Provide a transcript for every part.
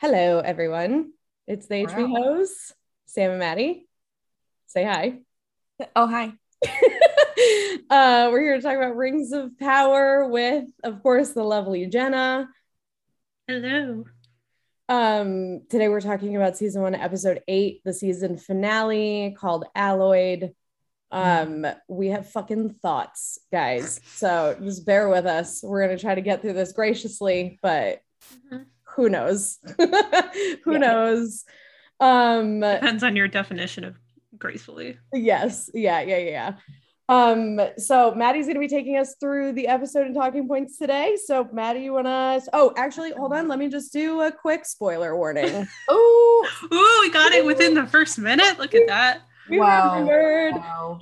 Hello, everyone. It's the HB Hoes, Sam and Maddie. Say hi. Oh, hi. We're here to talk about Rings of Power with, of course, the lovely Jenna. Hello. Today we're talking about season 1, episode 8, the season finale called Alloyed. We have fucking thoughts, guys. So just bear with us. We're going to try to get through this graciously, but... Mm-hmm. Who knows? Who knows? Depends on your definition of gracefully. Yes. Yeah. So Maddie's going to be taking us through the episode and talking points today. So Maddie, you want to... Oh, actually, hold on. Let me just do a quick spoiler warning. Ooh, we got it within the first minute. Look at that. Wow.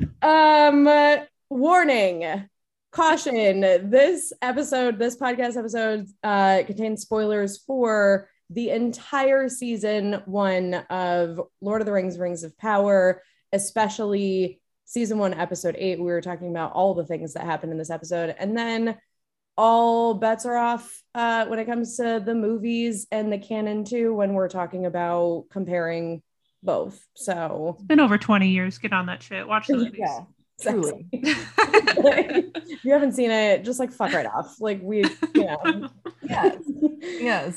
Warning. Caution, this podcast episode contains spoilers for the entire season 1 of Lord of the Rings, Rings of Power, especially season 1, episode 8. We were talking about all the things that happened in this episode. And then all bets are off when it comes to the movies and the canon too, when we're talking about comparing both. So it's been over 20 years. Get on that shit. Watch the movies. Yeah. Truly. Like, if you haven't seen it, just like fuck right off. Like we, you know. Yes.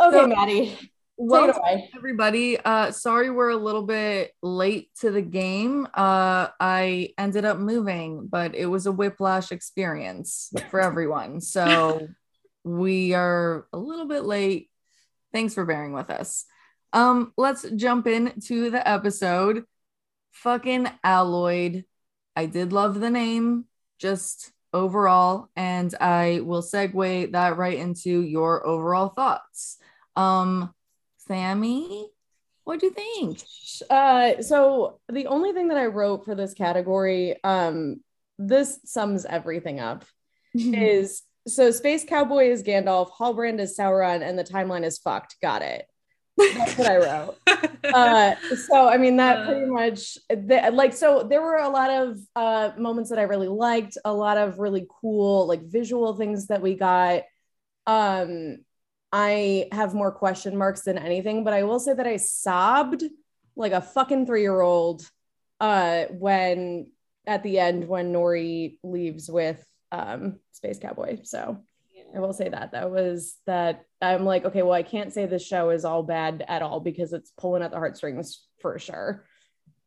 Okay, so, Maddie. Welcome everybody. Sorry we're a little bit late to the game. I ended up moving, but it was a whiplash experience for everyone. So we are a little bit late. Thanks for bearing with us. Let's jump into the episode. Fucking Alloyed. I did love the name, just overall, and I will segue that right into your overall thoughts. Sammy, what do you think? So the only thing that I wrote for this category, this sums everything up, is, so Space Cowboy is Gandalf, Halbrand is Sauron, and the timeline is fucked. Got it. That's what I wrote. So I mean that pretty much so there were a lot of moments that I really liked, a lot of really cool like visual things that we got. I have more question marks than anything, but I will say that I sobbed like a fucking 3-year-old when at the end when Nori leaves with Space Cowboy. So I will say that I'm like, okay, well, I can't say this show is all bad at all because it's pulling at the heartstrings for sure.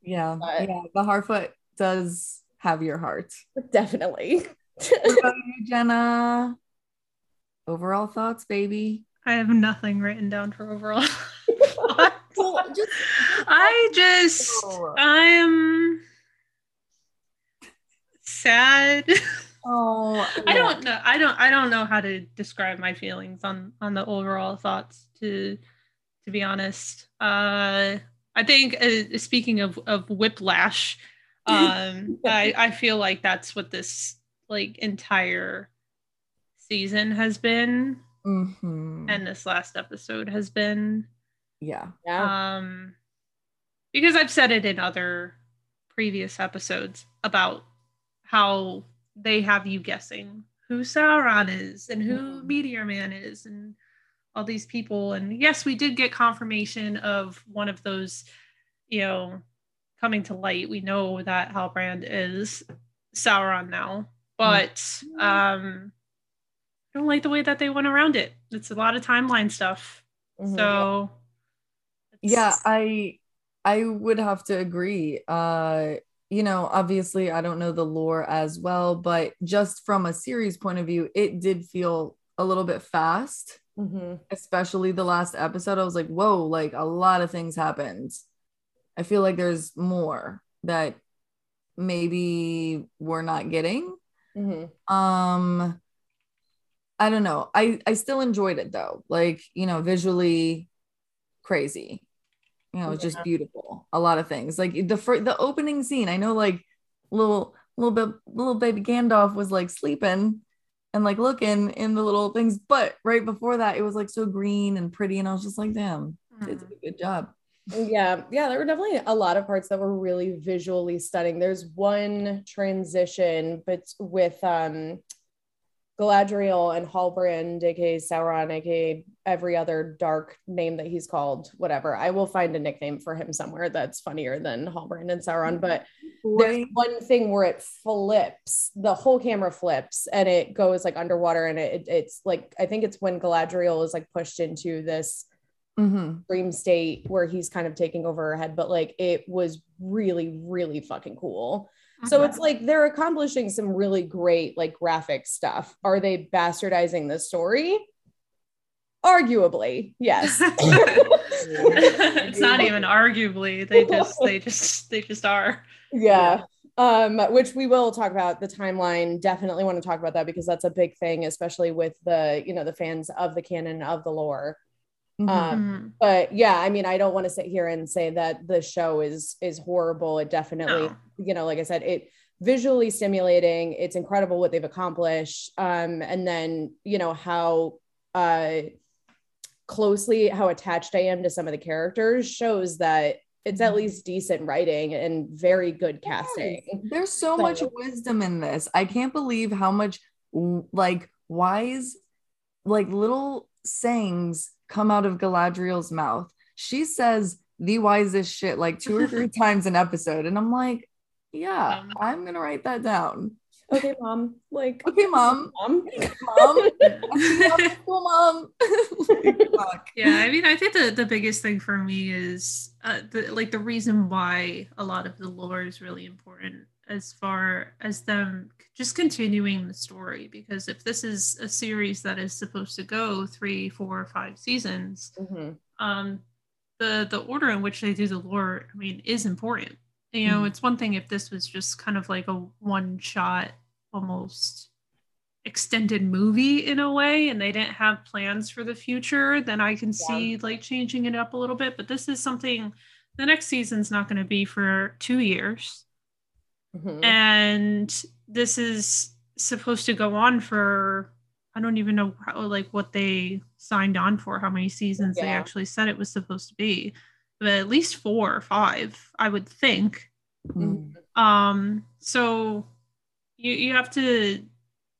Yeah. But yeah. The Harfoot does have your heart. Definitely. What about you, Jenna? Overall thoughts, baby. I have nothing written down for overall thoughts. I'm sad. Oh, yeah. I don't know how to describe my feelings on the overall thoughts, to be honest. I think speaking of whiplash, I feel like that's what this like entire season has been, and this last episode has been. Yeah. Because I've said it in other previous episodes about how they have you guessing who Sauron is and who Meteor Man is and all these people. And yes, we did get confirmation of one of those, you know, coming to light. We know that Halbrand is Sauron now, but I don't like the way that they went around it. It's a lot of timeline stuff. So yeah, I would have to agree. You know, obviously, I don't know the lore as well, but just from a series point of view, it did feel a little bit fast, especially the last episode. I was like, whoa, like a lot of things happened. I feel like there's more that maybe we're not getting. I don't know. I still enjoyed it, though. Like, you know, visually crazy. You know, it's just beautiful. A lot of things like the opening scene. I know, like little baby Gandalf was like sleeping and like looking in the little things, but right before that, it was like so green and pretty, and I was just like, damn, it's a good job. Yeah. There were definitely a lot of parts that were really visually stunning. There's one transition, but with Galadriel and Halbrand, aka Sauron, aka every other dark name that he's called, whatever. I will find a nickname for him somewhere that's funnier than Halbrand and Sauron. But there's one thing where it flips, the whole camera flips, and it goes like underwater, and it's like, I think it's when Galadriel is like pushed into this dream state where he's kind of taking over her head, but like it was really, really fucking cool. So it's like they're accomplishing some really great like graphic stuff. Are they bastardizing the story? Arguably, yes. It's not even arguably. They just are. Yeah. Which we will talk about the timeline. Definitely want to talk about that because that's a big thing, especially with the, you know, the fans of the canon of the lore. But yeah, I mean, I don't want to sit here and say that the show is horrible. It definitely, you know, like I said, it visually stimulating. It's incredible what they've accomplished. And then, you know, how closely, how attached I am to some of the characters shows that it's at least decent writing and very good casting. There's so much wisdom in this. I can't believe how much like wise, like little sayings come out of Galadriel's mouth. She says the wisest shit like 2 or 3 times an episode, and I'm like, yeah, I'm gonna write that down. Okay, mom. Like, okay, mom. Mom. Yeah, I mean, I think the biggest thing for me is the reason why a lot of the lore is really important as far as them just continuing the story, because if this is a series that is supposed to go 3, 4, 5 seasons, the order in which they do the lore, I mean, is important. You know, it's one thing if this was just kind of like a one-shot, almost extended movie in a way, and they didn't have plans for the future, then I can see like changing it up a little bit. But this is something, the next season's not going to be for 2 years. And this is supposed to go on for, I don't even know how, like what they signed on for, how many seasons they actually said it was supposed to be, but at least 4 or 5, I would think. So you have to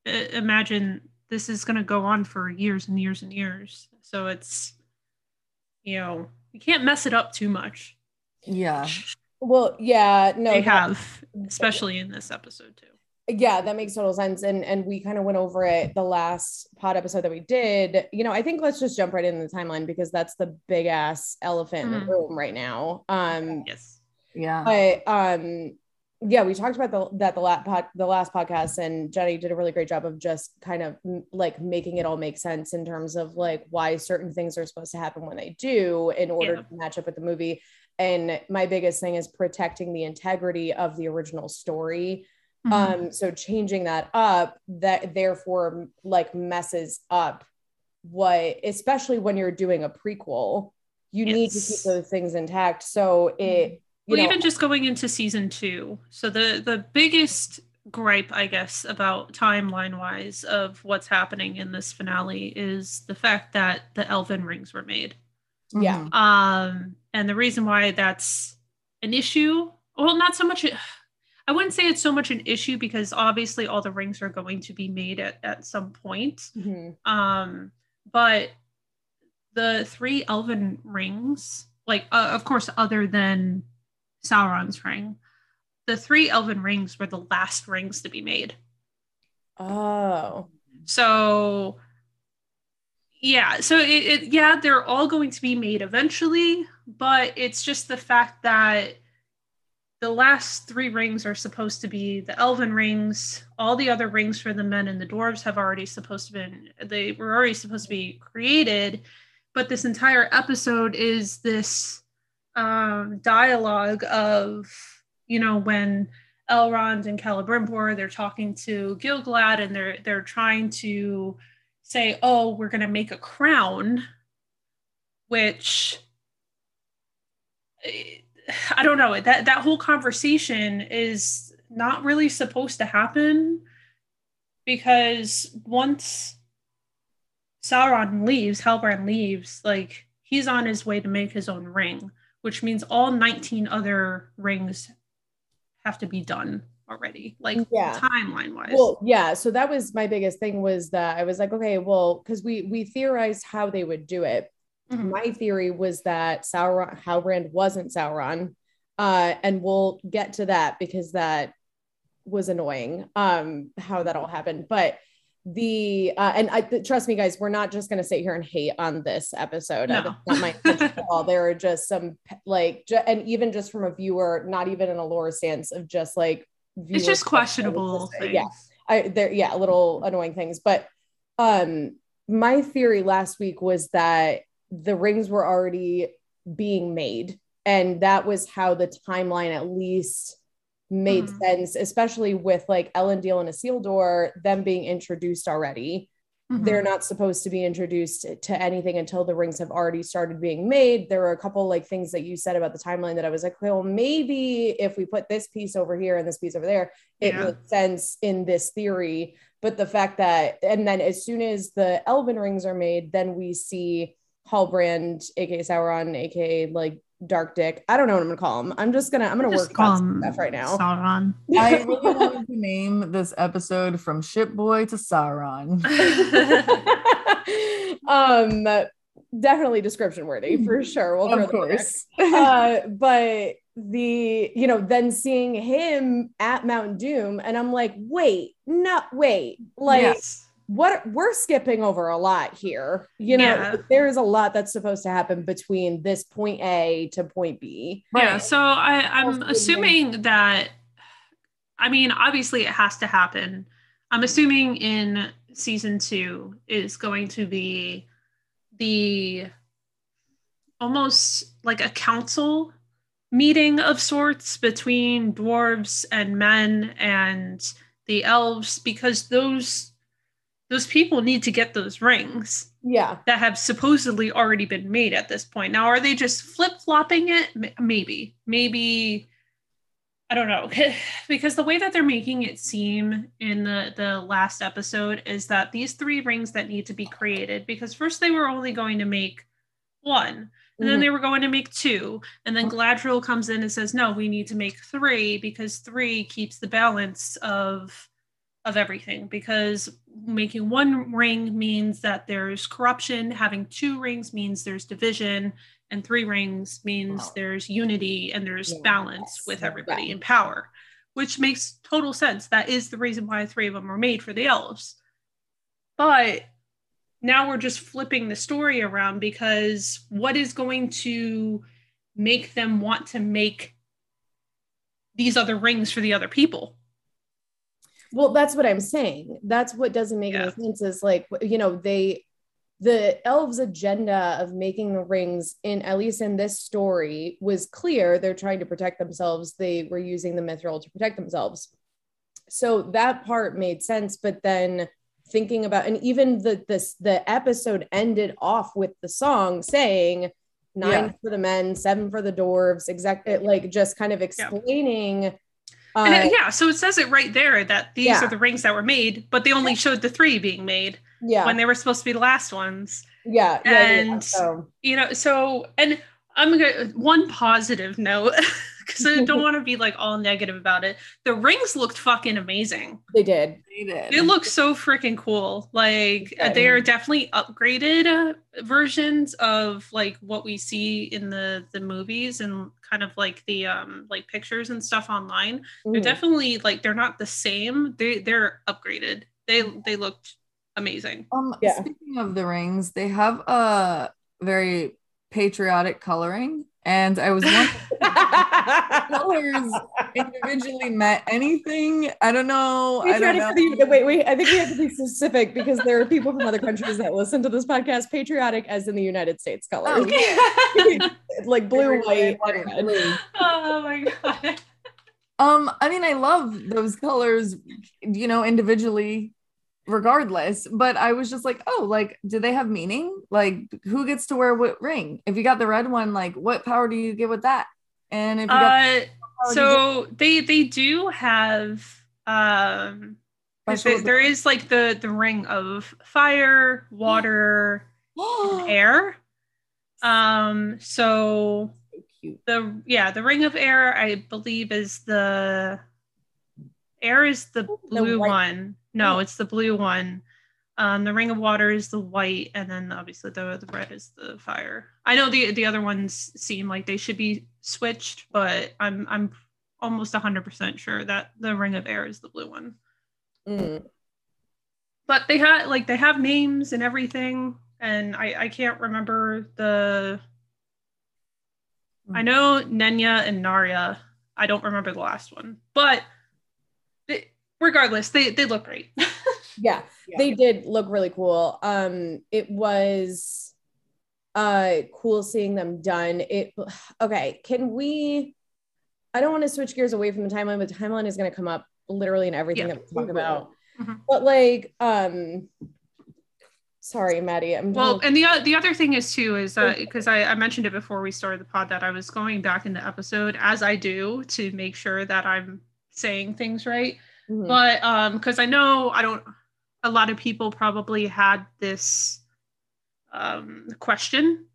imagine this is going to go on for years and years and years. So it's, you know, you can't mess it up too much. Yeah. Well, yeah, no, they have, especially in this episode too. Yeah, that makes total sense. And we kind of went over it the last pod episode that we did. You know, I think let's just jump right into the timeline because that's the big ass elephant in the room right now. Yes. Yeah. But yeah, we talked about the last podcast, and Jenny did a really great job of just kind of like making it all make sense in terms of like why certain things are supposed to happen when they do in order to match up with the movie. And my biggest thing is protecting the integrity of the original story. So changing that up, that therefore like messes up what, especially when you're doing a prequel, you need to keep those things intact. So it, you know, even just going into season 2. So the biggest gripe, I guess, about timeline wise of what's happening in this finale is the fact that the elven rings were made. Yeah. And the reason why that's an issue, well, not so much, I wouldn't say it's so much an issue because obviously all the rings are going to be made at some point. But the 3 elven rings, like, of course, other than Sauron's ring, the 3 elven rings were the last rings to be made. Oh. So... yeah, so it they're all going to be made eventually, but it's just the fact that the last 3 rings are supposed to be the elven rings. All the other rings for the men and the dwarves have already supposed to be created, but this entire episode is this dialogue of, you know, when Elrond and Celebrimbor, they're talking to Gil-galad and they're trying to say, oh, we're going to make a crown, which I don't know. That whole conversation is not really supposed to happen because once Sauron leaves, Halbrand leaves, like he's on his way to make his own ring, which means all 19 other rings have to be done already, like timeline wise. Well, yeah. So that was my biggest thing, was that I was like, okay, well, cause we theorized how they would do it. Mm-hmm. My theory was that Sauron, Halbrand wasn't Sauron. And we'll get to that because that was annoying, how that all happened. But the, and I, trust me guys, we're not just going to sit here and hate on this episode. No. Not my at all. There are just some like, and even just from a viewer, not even in a lore sense of just like, it's just questionable. Things. Yeah. Little annoying things. But, my theory last week was that the rings were already being made, and that was how the timeline at least made sense, especially with like Elendil and Isildur, them being introduced already. Mm-hmm. They're not supposed to be introduced to anything until the rings have already started being made. There were a couple like things that you said about the timeline that I was like, well, maybe if we put this piece over here and this piece over there, it makes sense in this theory. But the fact that, and then as soon as the Elven rings are made, then we see Halbrand, aka Sauron, aka like Dark Dick. I don't know what I'm gonna call him. I'm gonna work on stuff right now. Sauron. I really wanted to name this episode From Shipboy to Sauron. Definitely description worthy for sure. We'll of course. But the, you know, then seeing him at Mount Doom, and I'm like, wait, like. Yes. What we're skipping over a lot here, you know, there is a lot that's supposed to happen between this point A to point B. Yeah. Right. So I'm assuming that, I mean, obviously it has to happen. I'm assuming in season 2 is going to be the almost like a council meeting of sorts between dwarves and men and the elves, because those people need to get those rings that have supposedly already been made at this point. Now, are they just flip-flopping it? Maybe, I don't know. Because the way that they're making it seem in the last episode is that these 3 rings that need to be created, because first they were only going to make 1, and then they were going to make 2, and then Galadriel comes in and says, no, we need to make 3, because 3 keeps the balance of everything, because making 1 ring means that there's corruption, having 2 rings means there's division, and 3 rings means there's unity and there's balance with everybody in power, which makes total sense. That is the reason why 3 of them were made for the elves. But now we're just flipping the story around, because what is going to make them want to make these other rings for the other people? Well, that's what I'm saying. That's what doesn't make any sense, is like, you know, the elves' agenda of making the rings, in at least in this story, was clear. They're trying to protect themselves. They were using the mithril to protect themselves. So that part made sense. But then thinking about, and even the episode ended off with the song saying 9 for the men, 7 for the dwarves, exactly, like just kind of explaining and so it says it right there that these are the rings that were made, but they only showed the 3 being made when they were supposed to be the last ones. So, you know, so, and I'm going to, one positive note, because I don't want to be like all negative about it. The rings looked fucking amazing. They did. They look so freaking cool. Like they are definitely upgraded versions of like what we see in the movies and kind of like the like pictures and stuff online. They're definitely like, they're not the same. They're upgraded. They looked amazing. Speaking of the rings, they have a very patriotic coloring. And I was wondering if colors individually meant anything. I don't know. Wait, I think we have to be specific, because there are people from other countries that listen to this podcast. Patriotic as in the United States colors. Oh, yeah. Like blue, white, and red. Oh my God. I mean, I love those colors, you know, individually, regardless, but I was just like, oh, like, do they have meaning? Like, who gets to wear what ring? If you got the red one, like, what power do you get with that? And if you they do have there is like the ring of fire, water, and air. So the ring of air, I believe, is the air is the blue one. No, it's the blue one. The ring of water is the white, and then obviously the red is the fire. I know the other ones seem like they should be switched, but I'm almost 100% sure that the ring of air is the blue one. Mm. But they have names and everything, and I can't remember the. I know Nenya and Narya. I don't remember the last one, but regardless, they look great. Yeah, they did look really cool. It was cool seeing them done. I don't want to switch gears away from the timeline, but the timeline is going to come up literally in everything that we talk about. Mm-hmm. But sorry, Maddie. And the other thing is too, is because I mentioned it before we started the pod that I was going back in the episode, as I do, to make sure that I'm saying things right. Mm-hmm. But because I know a lot of people probably had this question,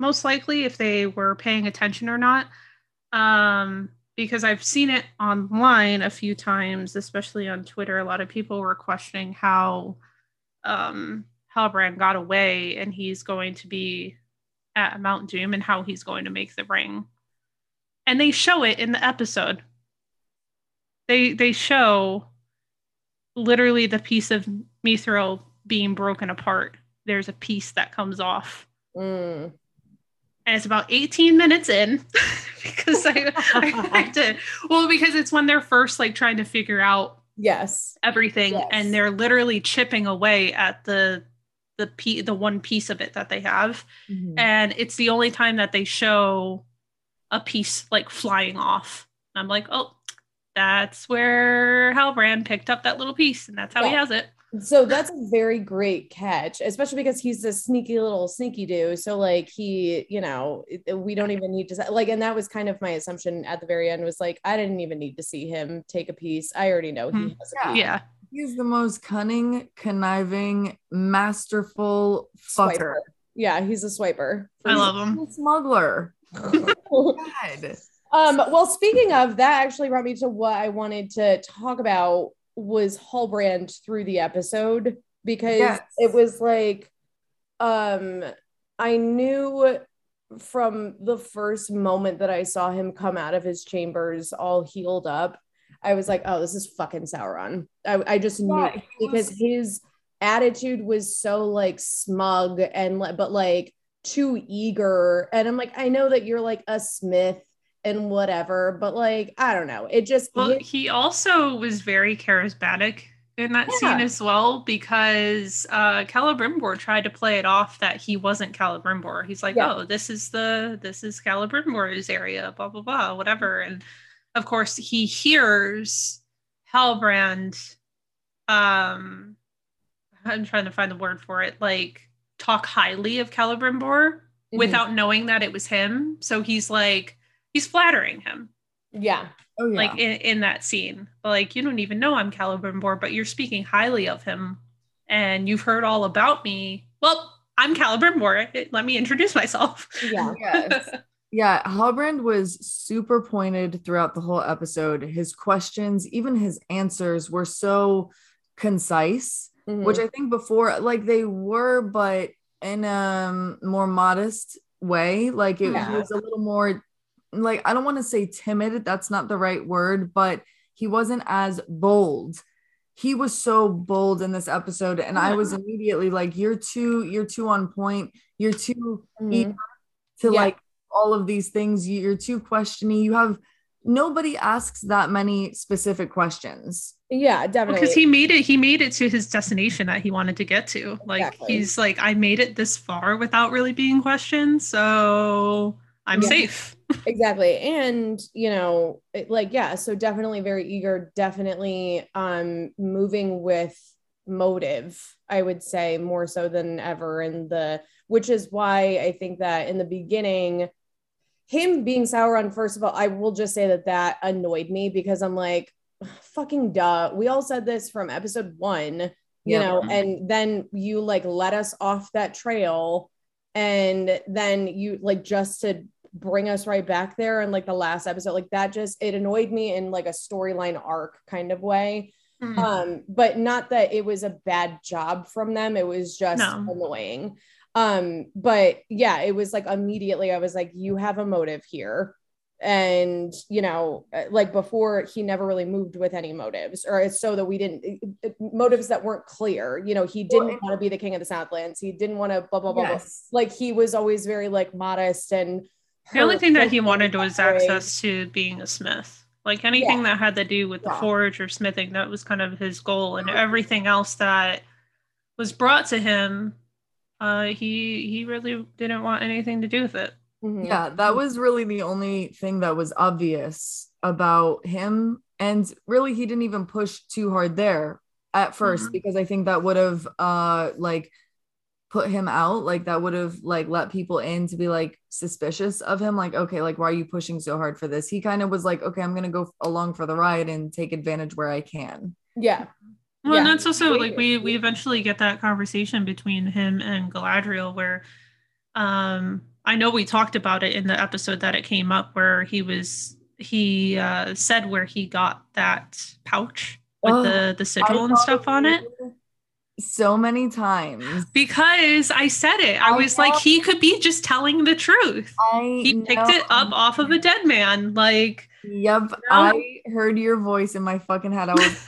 most likely, if they were paying attention or not, because I've seen it online a few times, especially on Twitter. A lot of people were questioning how Halbrand got away, and he's going to be at Mount Doom, and how he's going to make the ring. And they show it in the episode. They show literally the piece of Mithril being broken apart. There's a piece that comes off. Mm. And it's about 18 minutes in because I did. Well, because it's when they're first trying to figure out everything. Yes. And they're literally chipping away at the one piece of it that they have. Mm-hmm. And it's the only time that they show a piece flying off. And I'm like, oh, that's where Halbrand picked up that little piece, and that's how he has it. So that's a very great catch, especially because he's this sneaky dude. So we don't even need to and that was kind of my assumption at the very end, was I didn't even need to see him take a piece. I already know he has a piece. Yeah. He's the most cunning, conniving, masterful fucker. Swiper. Yeah, he's a swiper. I love him. He's a smuggler. God. Well, speaking of, that actually brought me to what I wanted to talk about, was Halbrand through the episode, because it was I knew from the first moment that I saw him come out of his chambers all healed up, I was like, oh, this is fucking Sauron. I just knew, because his attitude was so smug and but too eager. And I'm like, I know that you're a smith and whatever, but I don't know. It just, he also was very charismatic in that scene as well, because Celebrimbor tried to play it off that he wasn't Celebrimbor. He's like, oh, this is Celebrimbor's area, blah blah blah, whatever. And of course he hears Halbrand, I'm trying to find the word for it, talk highly of Celebrimbor without knowing that it was him. So he's flattering him. Yeah. Oh, yeah. In that scene. You don't even know I'm Celebrimbor, but you're speaking highly of him. And you've heard all about me. Well, I'm Celebrimbor. Let me introduce myself. Yeah. Yes. Yeah. Halbrand was super pointed throughout the whole episode. His questions, even his answers, were so concise, which I think before, they were, but in a more modest way. He was a little more... I don't want to say timid, that's not the right word, but he wasn't as bold. He was so bold in this episode, and I was immediately you're too on point, you're too eager to all of these things, you're too questiony. You have, nobody asks that many specific questions. Yeah, definitely. Because he made it to his destination that he wanted to get to. Exactly. He's I made it this far without really being questioned, so I'm safe. Exactly. And, so definitely very eager, definitely moving with motive, I would say, more so than ever. Which is why I think that in the beginning, him being Sauron, first of all, I will just say that annoyed me, because I'm fucking duh. We all said this from episode one, you know, and then you let us off that trail. And then you just to bring us right back there in like the last episode. Like that just, it annoyed me in like a storyline arc kind of way. Mm. But not that it was a bad job from them. It was just annoying. But yeah, it was like immediately I was like, you have a motive here. And, you know, like before he never really moved with any motives, or it's so that we didn't, motives that weren't clear, you know, he didn't want to be the king of the Southlands. He didn't want to blah, blah, blah, blah. Like he was always very like modest. And the only thing that he wanted was access to being a smith, like anything that had to do with the forge or smithing, that was kind of his goal, and everything else that was brought to him. He really didn't want anything to do with it. Mm-hmm. Yeah, that was really the only thing that was obvious about him. And really, he didn't even push too hard there at first, because I think that would have like put him out. Like that would have like let people in to be like suspicious of him. Like, okay, like, why are you pushing so hard for this? He kind of was like, okay, I'm going to go along for the ride and take advantage where I can. Yeah. Well, and that's also like, we eventually get that conversation between him and Galadriel where, I know we talked about it in the episode that it came up where he said where he got that pouch with the sigil and stuff on it. So many times. Because I said it. I was like, he could be just telling the truth. He picked it up off of a dead man. Like, yep. You know? I heard your voice in my fucking head. I was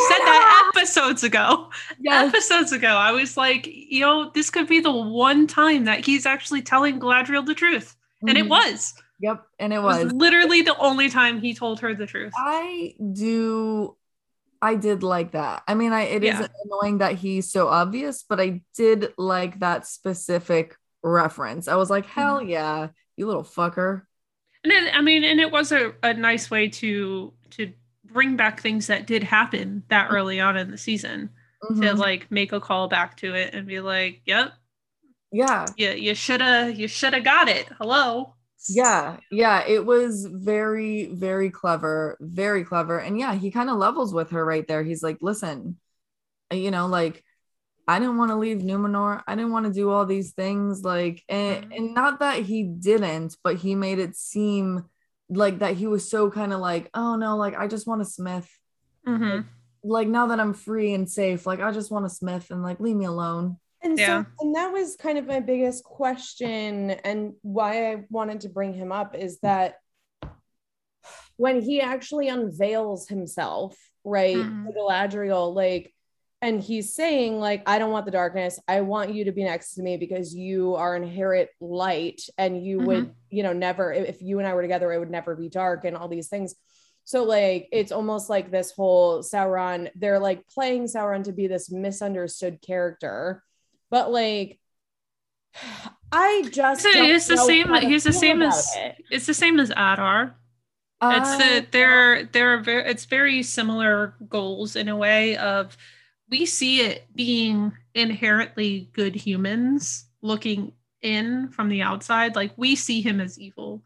said that episodes ago. Yes. Episodes ago, I was like, you know, this could be the one time that he's actually telling Galadriel the truth. Mm-hmm. And it was. Yep, and it was literally the only time he told her the truth. I did like that. I mean, it is annoying that he's so obvious, but I did like that specific reference. I was like, hell yeah, you little fucker. And then, I mean, and it was a nice way to bring back things that did happen that early on in the season to like make a call back to it and be like, yep. Yeah. Yeah. You should have got it. Hello. Yeah. Yeah. It was very, very clever, very clever. And yeah, he kind of levels with her right there. He's like, listen, you know, like I didn't want to leave Numenor. I didn't want to do all these things. Like, and not that he didn't, but he made it seem like that he was so kind of like, oh no, like I just want a smith. Like now that I'm free and safe, like I just want a smith and like leave me alone. And so, and that was kind of my biggest question and why I wanted to bring him up is that when he actually unveils himself, right, to Galadriel, like, and he's saying like, I don't want the darkness. I want you to be next to me because you are inherent light and you would, you know, never, if you and I were together, it would never be dark and all these things. So like, it's almost like this whole Sauron, they're like playing Sauron to be this misunderstood character, but like, I just, so it's the same, he's the same as, it's the same as Adar. It's that they're very, it's very similar goals in a way of, we see it being inherently good humans looking in from the outside. Like we see him as evil,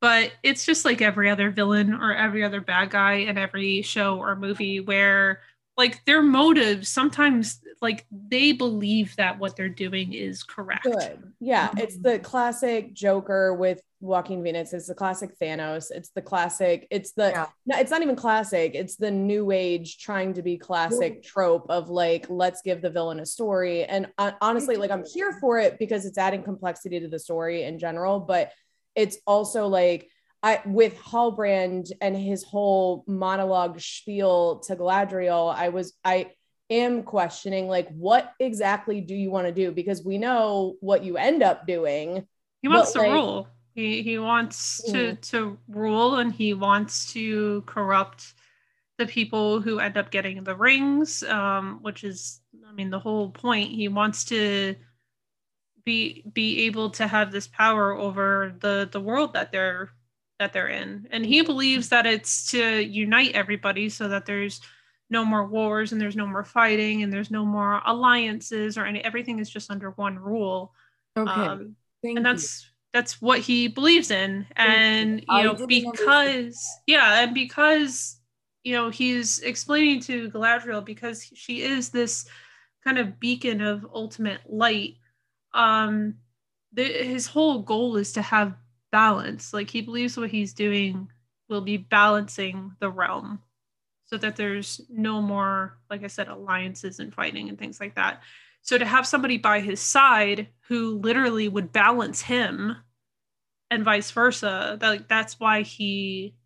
but it's just like every other villain or every other bad guy in every show or movie where like their motives, sometimes like they believe that what they're doing is correct. Good. Yeah. It's the classic Joker with Walking Phoenix. It's the classic Thanos. It's the classic. No, it's not even classic. It's the new age trying to be classic trope of like, let's give the villain a story. And honestly, like I'm here for it because it's adding complexity to the story in general, but it's also like, with Halbrand and his whole monologue spiel to Galadriel, I am questioning like, what exactly do you want to do? Because we know what you end up doing. He wants to rule. He wants to rule, and he wants to corrupt the people who end up getting the rings, which is, I mean, the whole point. He wants to be able to have this power over the world that they're in, and he believes that it's to unite everybody so that there's no more wars and there's no more fighting and there's no more alliances or everything is just under one rule. Okay, and that's what he believes in, and because you know he's explaining to Galadriel because she is this kind of beacon of ultimate light. His whole goal is to have balance. Like, he believes what he's doing will be balancing the realm so that there's no more, like I said, alliances and fighting and things like that. So to have somebody by his side who literally would balance him and vice versa, that, like, that's why he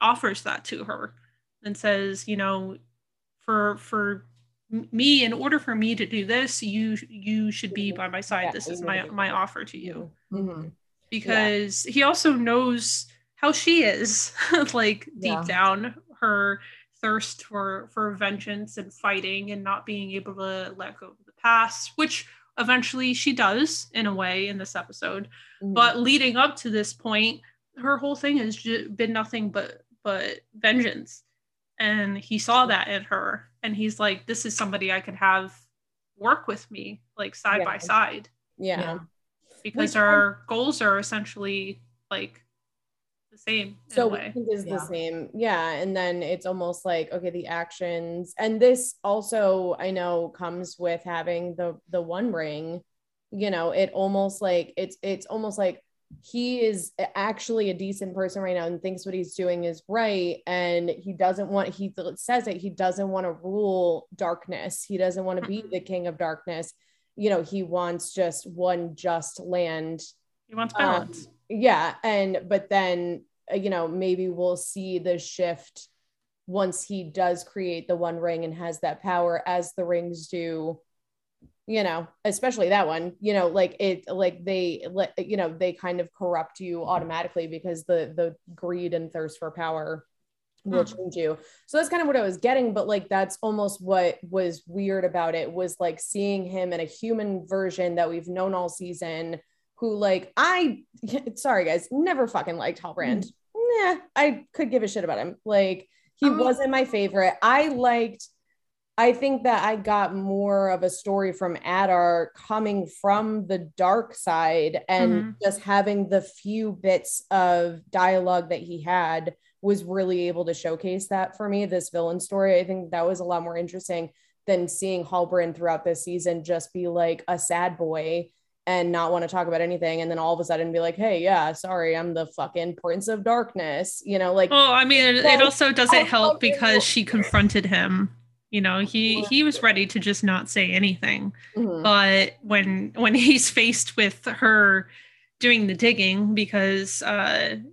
offers that to her and says, you know, for me, in order for me to do this, you should be by my side. This is my offer to you. Mm-hmm. Because he also knows how she is, like, deep down, her thirst for vengeance and fighting and not being able to let go of the past, which eventually she does in a way in this episode. Mm-hmm. But leading up to this point, her whole thing has been nothing but vengeance. And he saw that in her, and he's like, this is somebody I could have work with me, like, side by side. Yeah. You know? Because our goals are essentially, like, the same. So what I think is the same. Yeah. And then it's almost like, okay, the actions. And this also, I know, comes with having the one ring, you know, it almost like it's almost like he is actually a decent person right now and thinks what he's doing is right. And he says that he doesn't want to rule darkness. He doesn't want to be the king of darkness. You know, he wants just one just land. He wants balance. But then, you know, maybe we'll see the shift once he does create the one ring and has that power, as the rings do, you know, especially that one, you know, like they kind of corrupt you automatically because the greed and thirst for power will change you. So that's kind of what I was getting, but, like, that's almost what was weird about it, was like seeing him in a human version that we've known all season, who, like, sorry guys, never fucking liked Halbrand. Nah, I could give a shit about him. Like, he wasn't my favorite. I think that I got more of a story from Adar coming from the dark side, and just having the few bits of dialogue that he had was really able to showcase that for me, this villain story. I think that was a lot more interesting than seeing Halbrand throughout this season just be like a sad boy and not want to talk about anything. And then all of a sudden be like, hey, yeah, sorry, I'm the fucking Prince of Darkness. You know, like, well, I mean, it also doesn't help because she confronted him. You know, he was ready to just not say anything. Mm-hmm. But when he's faced with her doing the digging, because,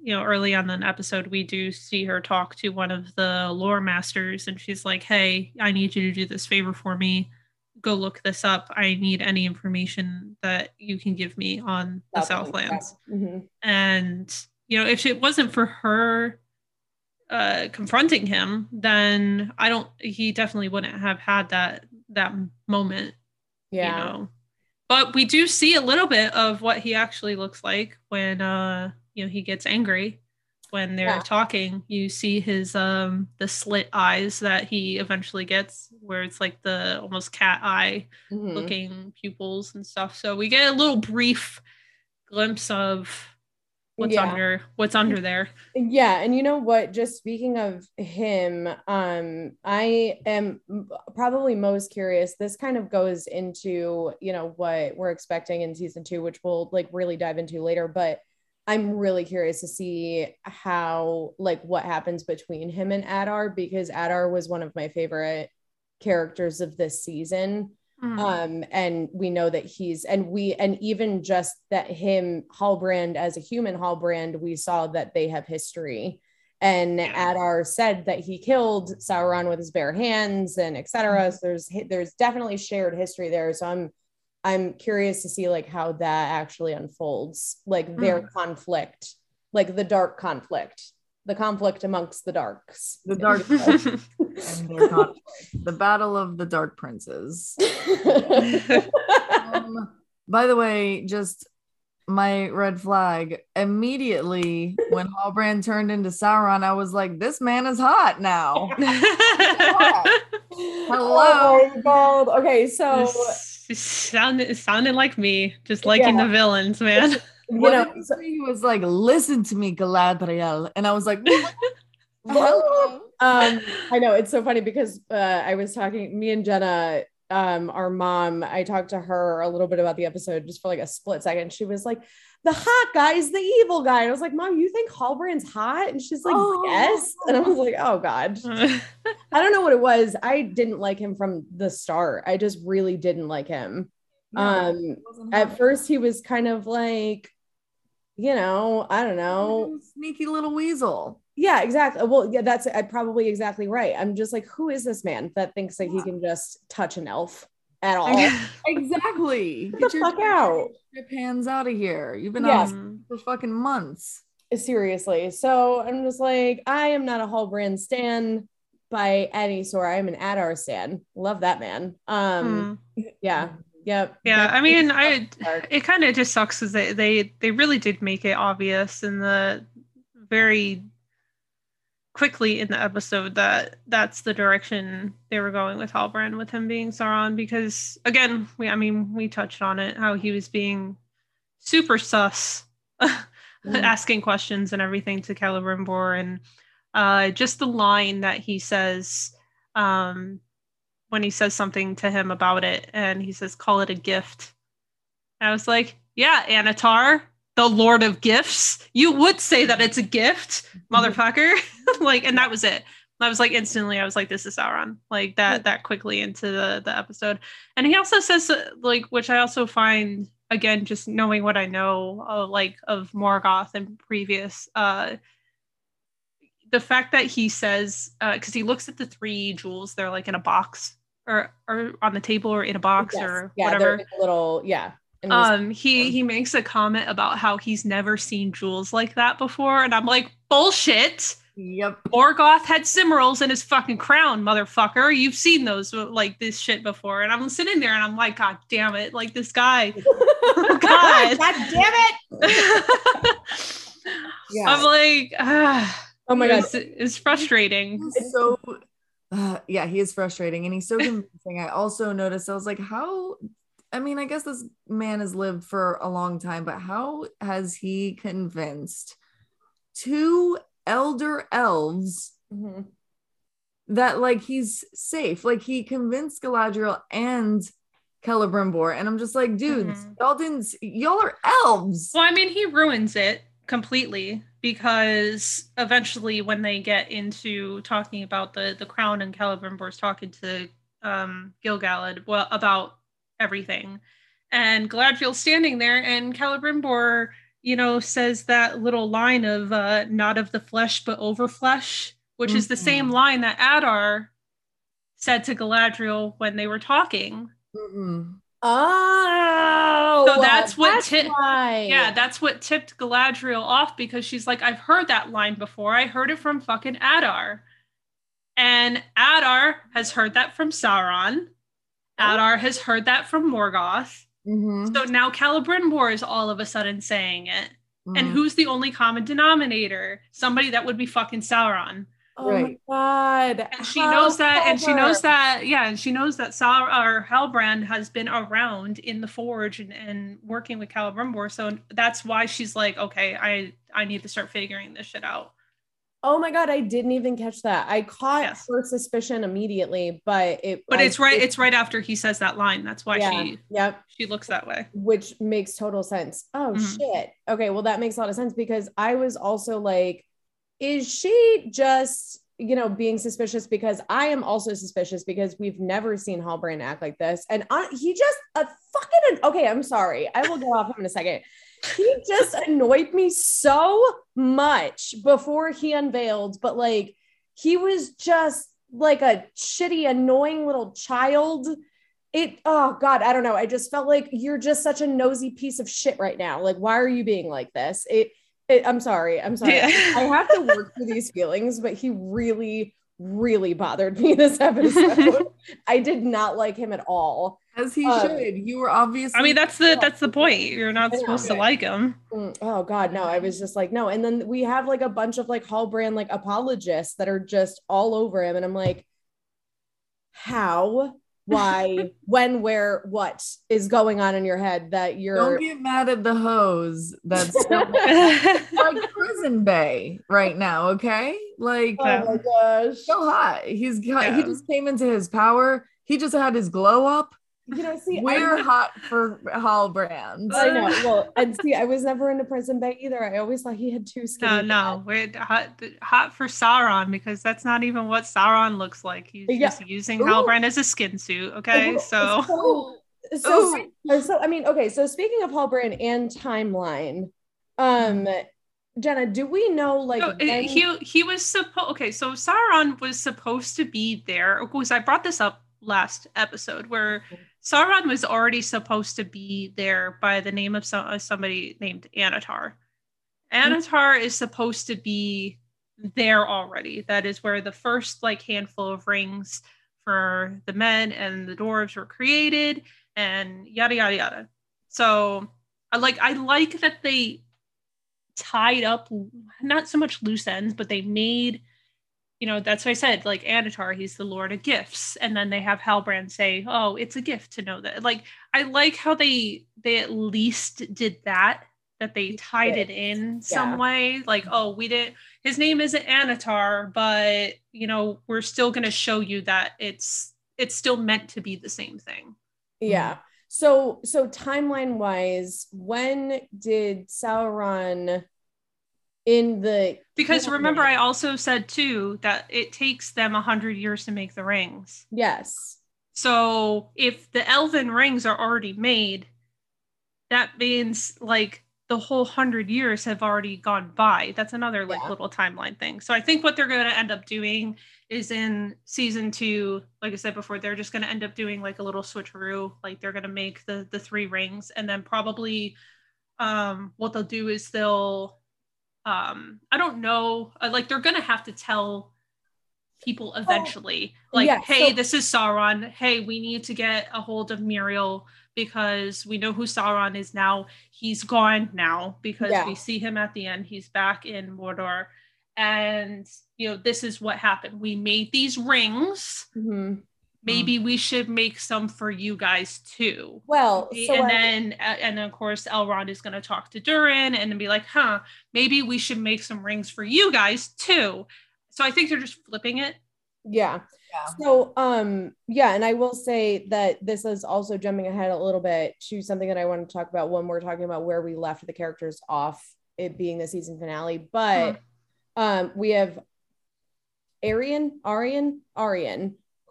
you know, early on in the episode, we do see her talk to one of the lore masters, and she's like, hey, I need you to do this favor for me. Go look this up. I need any information that you can give me on the Southlands. Mm-hmm. And, you know, if it wasn't for her confronting him, then he definitely wouldn't have had that moment, you know. But we do see a little bit of what he actually looks like when you know, he gets angry when they're talking. You see his the slit eyes that he eventually gets, where it's like the almost cat eye looking pupils and stuff. So we get a little brief glimpse of what's under there. Yeah. And you know what, just speaking of him, I am probably most curious. This kind of goes into, you know, what we're expecting in season 2, which we'll, like, really dive into later, but I'm really curious to see how, like, what happens between him and Adar, because Adar was one of my favorite characters of this season. And we know that even just that him, Halbrand as a human Halbrand, we saw that they have history, and Adar said that he killed Sauron with his bare hands and et cetera. So there's definitely shared history there. So I'm curious to see, like, how that actually unfolds, like their conflict, like the dark conflict, the conflict amongst the darks, the dark. The Battle of the Dark Princes. By the way, just my red flag, immediately when Halbrand turned into Sauron, I was like, this man is hot now. Hello. Oh my God. Okay, so sounded like me, just liking the villains, man. You know, he was like, listen to me, Galadriel. And I was like, what? Hello. I know, it's so funny because I was talking, me and Jenna our mom, I talked to her a little bit about the episode just for like a split second. She was like, the hot guy is the evil guy. And I was like, Mom, you think Halbrand's hot? And she's like, yes. And I was like, oh God. I don't know what it was. I didn't like him from the start. I just really didn't like him. At first he was kind of like, you know, I don't know. Sneaky little weasel. Yeah, exactly. Well, yeah, that's probably exactly right. I'm just like, who is this man that thinks that he can just touch an elf at all? Exactly. Get your fuck out. Get your hands out of here. You've been on for fucking months. Seriously. So I'm just like, I am not a Halbrand stan by any sort. I am an Adar stan. Love that man. Yeah. Yep. Yeah. I mean, it kind of just sucks because they really did make it obvious in the very quickly in the episode that that's the direction they were going with Halbrand, with him being Sauron, because again, we touched on it, how he was being super sus, asking questions and everything to Celebrimbor, and just the line that he says when he says something to him about it, and he says, call it a gift. And I was like, yeah, Annatar, the Lord of Gifts, you would say that it's a gift, motherfucker. Like, and that was it. I was like, instantly, I was like, this is Sauron. Like that quickly into the episode. And he also says, like, which I also find, again, just knowing what I know, like of Morgoth and previous, the fact that he says, because he looks at the three jewels, they're like in a box or on the table or in a box or whatever. Like little. He makes a comment about how he's never seen jewels like that before, and I'm like, bullshit. Yep. Morgoth had cimmerals in his fucking crown, motherfucker. You've seen those, like, this shit before. And I'm sitting there and I'm like, God damn it, like this guy. Oh, God. God damn it. Yeah. I'm like, oh my God, it's frustrating. It's so. Yeah, he is frustrating, and he's so convincing. I also noticed, I was like, how. I mean, I guess this man has lived for a long time, but how has he convinced two elder elves that, like, he's safe? Like, he convinced Galadriel and Celebrimbor, and I'm just like, dudes, y'all are elves. Well, I mean, he ruins it completely, because eventually when they get into talking about the crown, and Celebrimbor's talking to Gil-galad about everything, and Galadriel's standing there, and Celebrimbor, you know, says that little line of not of the flesh but over flesh, which is the same line that Adar said to Galadriel when they were talking. Oh, so that's what tipped Galadriel off, because she's like, I've heard that line before. I heard it from fucking Adar, and Adar has heard that from Sauron. Adar has heard that from Morgoth. So now Celebrimbor is all of a sudden saying it. And who's the only common denominator? Somebody that would be fucking Sauron. Oh my God. And she knows that, and she knows that, and she knows that Halbrand has been around in the forge and working with Celebrimbor. So that's why she's like, okay, I need to start figuring this shit out. Oh my God, I didn't even catch that. I caught her suspicion immediately, it's right after he says that line. That's why she looks that way. Which makes total sense. Oh shit. Okay, well, that makes a lot of sense, because I was also like, is she just, you know, being suspicious? Because I am also suspicious, because we've never seen Halbrand act like this. And he just I'm sorry. I will go off him in a second. He just annoyed me so much before he unveiled, but like, he was just like a shitty, annoying little child. Oh God, I don't know. I just felt like, you're just such a nosy piece of shit right now. Like, why are you being like this? I'm sorry. Yeah. I have to work through these feelings, but he really, really bothered me this episode. I did not like him at all. As he should. You were obviously. I mean, that's the point. You're not supposed to like him. Oh God, no! I was just like, no. And then we have like a bunch of like Halbrand like apologists that are just all over him, and I'm like, how, why, when, where, what is going on in your head that you're? Don't get mad at the hose. That's like prison bay right now. Okay, like, oh my gosh, so hot. He just came into his power. He just had his glow up. You know, see, we're hot for Halbrand. I know. Well, and see, I was never into Prison Bay either. I always thought he had two skinny. No, we're hot for Sauron, because that's not even what Sauron looks like. He's just using Halbrand as a skin suit. Okay, so I mean, okay. So speaking of Halbrand and timeline, Jenna, do we know he was supposed? Okay, so Sauron was supposed to be there. Of course, I brought this up last episode where Sauron was already supposed to be there by the name of somebody named Annatar. Annatar is supposed to be there already. That is where the first handful of rings for the men and the dwarves were created, and yada yada yada. So I like that they tied up not so much loose ends, but they made, you know, that's what I said, Annatar, he's the Lord of Gifts. And then they have Halbrand say, oh, it's a gift to know that. I like how they at least did that they tied it in some way. His name isn't Annatar, but, you know, we're still going to show you that it's still meant to be the same thing. Yeah. So timeline wise, when did Sauron... Because remember, I also said too that it takes them 100 years to make the rings. Yes. So if the elven rings are already made, that means the whole 100 years have already gone by. That's another little timeline thing. So I think what they're going to end up doing is in season 2, like I said before, they're just going to end up doing a little switcheroo. They're going to make the 3 rings, and then probably what they'll do is they'll I don't know, they're gonna have to tell people eventually, hey, this is Sauron, hey, we need to get a hold of Muriel because we know who Sauron is now, he's gone now, because we see him at the end, he's back in Mordor, and you know, this is what happened, we made these rings, maybe we should make some for you guys too. Well, and then of course Elrond is going to talk to Durin and be like, huh, maybe we should make some rings for you guys too. So I think they're just flipping it. Yeah. So, and I will say that this is also jumping ahead a little bit to something that I want to talk about when we're talking about where we left the characters off, it being the season finale, but, we have Arian,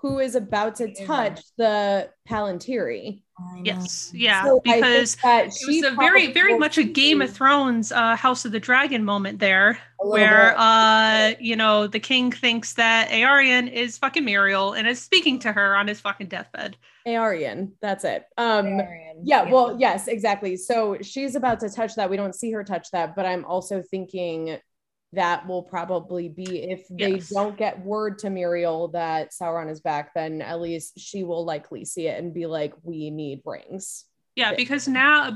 who is about to touch the Palantiri. Yes, yeah, so because it was a very, very much a Game of Thrones House of the Dragon moment there, where, you know, the king thinks that Aerion is fucking Muriel and is speaking to her on his fucking deathbed. Aerion, that's it. Well, yes, exactly. So she's about to touch that. We don't see her touch that, but I'm also thinking... that will probably be if they don't get word to Muriel that Sauron is back, then at least she will likely see it and be like, we need rings. Yeah, because now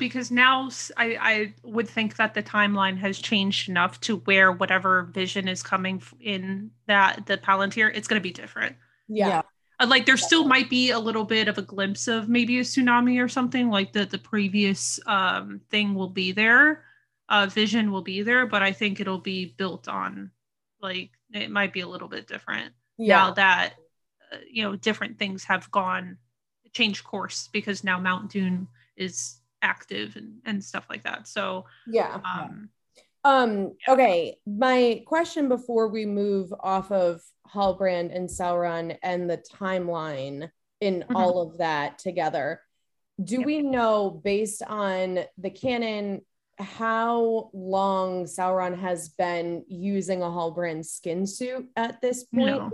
I would think that the timeline has changed enough to where whatever vision is coming in that the Palantir, it's going to be different. Yeah. There still might be a little bit of a glimpse of maybe a tsunami or something, the previous thing will be there. Vision will be there, but I think it'll be built on, it might be a little bit different now that, you know, different things have changed course because now Mount Doom is active and stuff like that. So, okay. My question before we move off of Halbrand and Sauron and the timeline in all of that together, do we know based on the canon how long Sauron has been using a Halbrand skin suit at this point?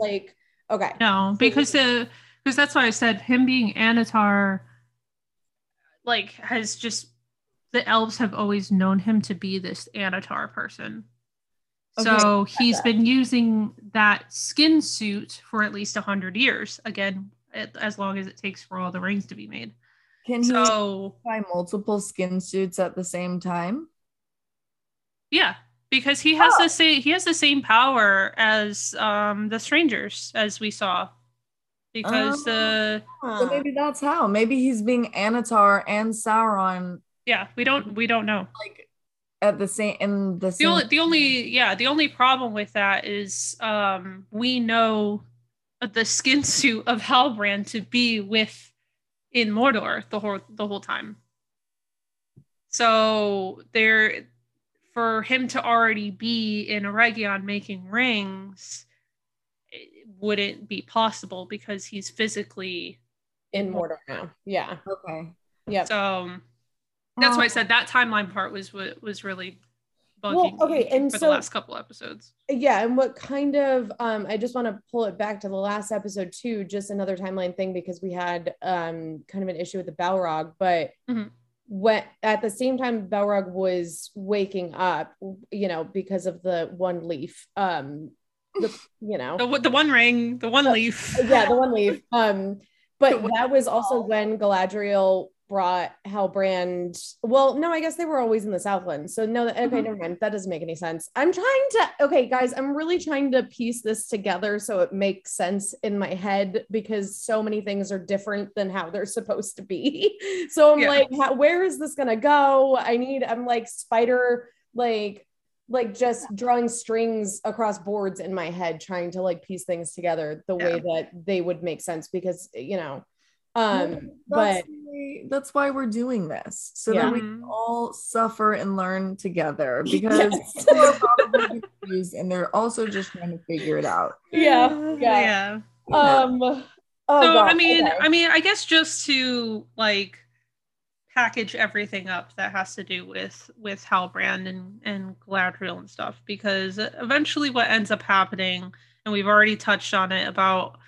No. Because that's why I said him being Annatar, has just, the elves have always known him to be this Annatar person. Okay, so he's been using that skin suit for at least 100 years. Again, as long as it takes for all the rings to be made. Can he buy multiple skin suits at the same time? Yeah, because he has the same power as the strangers, as we saw. Because so maybe that's how. Maybe he's being Annatar and Sauron. Yeah, we don't know. At the same in the same. The only problem with that is we know the skin suit of Halbrand to be with in Mordor the whole time. So there, for him to already be in Eregion making rings, it wouldn't be possible because he's physically in Mordor now. Yeah. Okay. Yeah. So that's why I said that timeline part was really bugging me and for the last couple episodes. Yeah, and what kind of I just want to pull it back to the last episode too, just another timeline thing, because we had kind of an issue with the Balrog, but what at the same time Balrog was waking up, you know, because of the one leaf, the one ring, the one leaf. Yeah, the one leaf. But that was also when Galadriel brought Halbrand. Well, no, I guess they were always in the Southlands. So no, okay, never mind. That doesn't make any sense. I'm really trying to piece this together so it makes sense in my head, because so many things are different than how they're supposed to be. So I'm where is this gonna go? I'm like spider, like just drawing strings across boards in my head, trying to like piece things together the way that they would make sense, because, you know, that's why we're doing this, so that we can all suffer and learn together, because people are probably confused and they're also just trying to figure it out. I guess just to like package everything up that has to do with Halbrand and Galadriel and stuff, because eventually what ends up happening, and we've already touched on it, about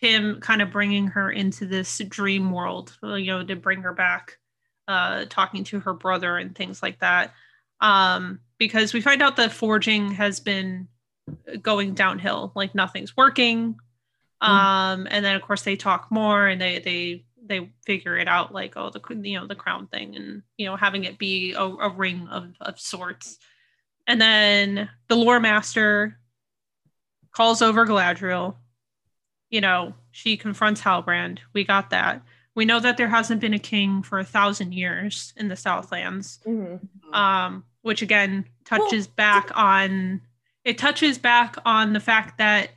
him kind of bringing her into this dream world, you know, to bring her back, talking to her brother and things like that. Because we find out that forging has been going downhill, like nothing's working. And then of course they talk more and they figure it out, like, oh, the crown thing, and, you know, having it be a ring of sorts. And then the lore master calls over Galadriel. You know, she confronts Halbrand. We got that. We know that there hasn't been a king for 1,000 years in the Southlands, which again touches back on the fact that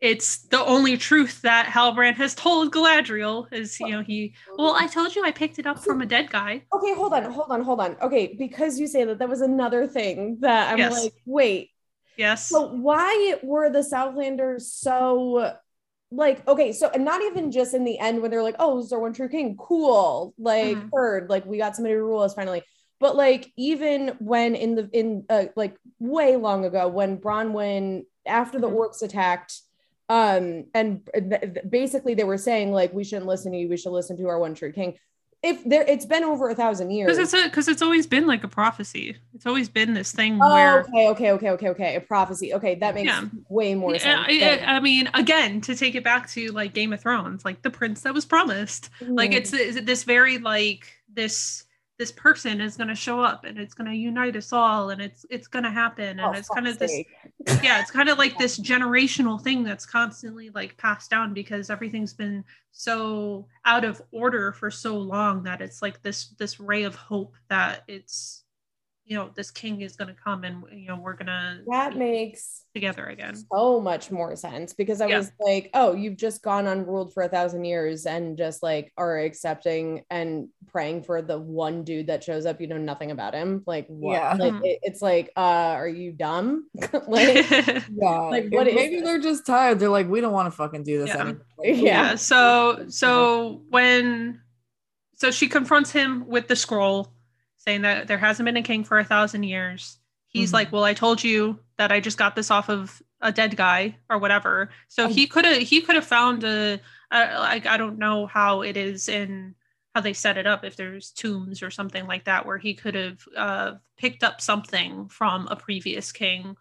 it's the only truth that Halbrand has told Galadriel is, you know, I told you I picked it up from a dead guy. Okay, hold on. Okay, because you say that was another thing that I'm like, wait. Yes. So why were the Southlanders so... Like, okay, so, and not even just in the end when they're like, oh, is there one true king? Cool. Like, heard, like, we got somebody to rule us finally. But like, even when like way long ago, when Bronwyn, after the orcs attacked, and basically they were saying like, we shouldn't listen to you, we should listen to our one true king. If there, it's been over 1,000 years. Because it's always been like a prophecy. It's always been this thing where. Okay. A prophecy. Okay, that makes way more sense. I mean, again, to take it back to like Game of Thrones, like the prince that was promised, like it's this very like this person is going to show up and it's going to unite us all and it's going to happen, and it's kind of this. Yeah, it's kind of like this generational thing that's constantly like passed down, because everything's been so out of order for so long that it's like this ray of hope that it's, you know, this king is going to come and, you know, we're going to that makes together again. So much more sense, because I was like, oh, you've just gone unruled for 1,000 years and just like are accepting and praying for the one dude that shows up. You know nothing about him. Like, what? Yeah. Like, it's like, are you dumb? Like, like what? Maybe they're just tired. They're like, we don't want to fucking do this anymore. Yeah. So she confronts him with the scroll, saying that there hasn't been a king for 1,000 years. He's like, well, I told you that I just got this off of a dead guy or whatever. So he could have found I don't know how it is in how they set it up, if there's tombs or something like that, where he could have picked up something from a previous king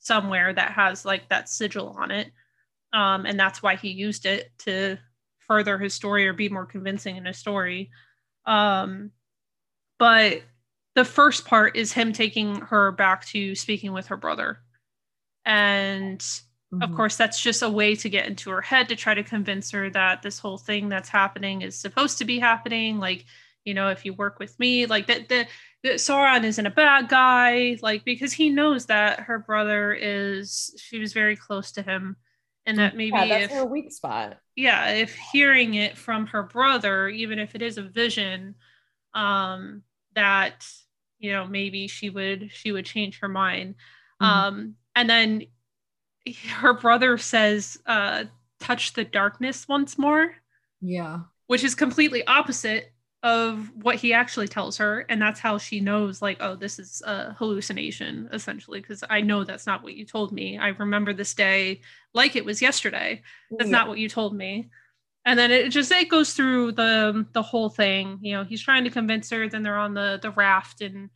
somewhere that has like that sigil on it. And that's why he used it to further his story or be more convincing in his story. But the first part is him taking her back to speaking with her brother. And of course, that's just a way to get into her head, to try to convince her that this whole thing that's happening is supposed to be happening. Like, you know, if you work with me, like that Sauron isn't a bad guy, like, because he knows that her brother she was very close to him. And that maybe that's her weak spot. Yeah, if hearing it from her brother, even if it is a vision, that, you know, maybe she would change her mind. Mm-hmm. And then her brother says, touch the darkness once more. Yeah. Which is completely opposite of what he actually tells her. And that's how she knows, like, oh, this is a hallucination, essentially, because I know that's not what you told me. I remember this day like it was yesterday. That's not what you told me. And then it goes through the whole thing. You know, he's trying to convince her, then they're on the raft and,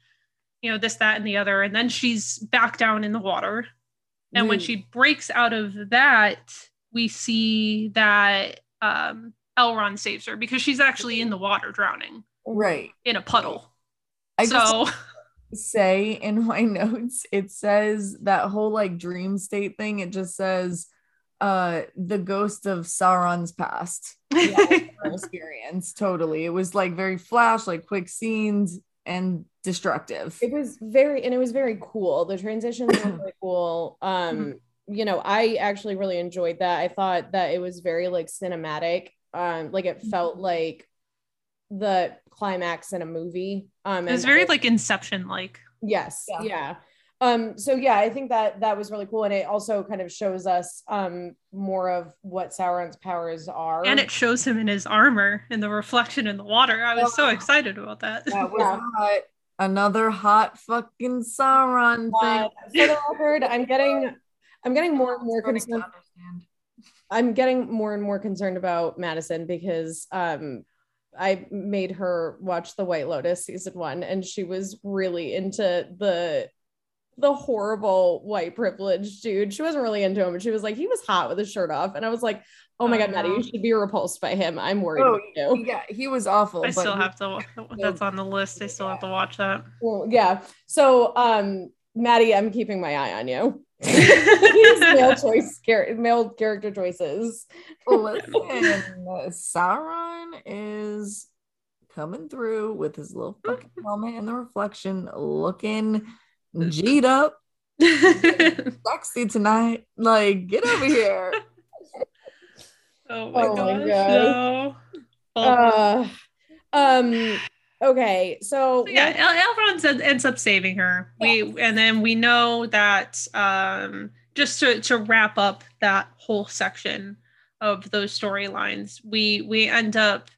you know, this, that, and the other. And then she's back down in the water. And when she breaks out of that, we see that Elrond saves her, because she's actually in the water drowning. Right. In a puddle. Just say in my notes, it says that whole like dream state thing. It just says the ghost of Sauron's past. Yeah, experience. Totally. It was like very flash, like quick scenes and destructive. It was very cool. The transitions were really cool. You know, I actually really enjoyed that. I thought that it was very like cinematic. Like it felt like the climax in a movie. It was very like Inception like. Yes. Yeah. So yeah, I think that was really cool. And it also kind of shows us more of what Sauron's powers are. And it shows him in his armor and the reflection in the water. I was so excited about that. That was hot. Another hot fucking Sauron thing. So awkward. I'm getting more and more concerned. I'm getting more and more concerned about Madison, because I made her watch The White Lotus season 1, and she was really into the horrible white privilege dude. She wasn't really into him, but she was like, he was hot with his shirt off. And I was like, oh my God, Maddie, you should be repulsed by him. I'm worried about you. Yeah, he was awful. That's on the list. I still have to watch that. Well, yeah. So Maddie, I'm keeping my eye on you. Male character choices. Listen, Sauron is coming through with his little fucking helmet and the reflection, looking G'd up, sexy tonight. Like, get over here! Oh my god! No. Okay, so yeah, Elrond ends up saving her. Yeah. And then we know that just to wrap up that whole section of those storylines, we end up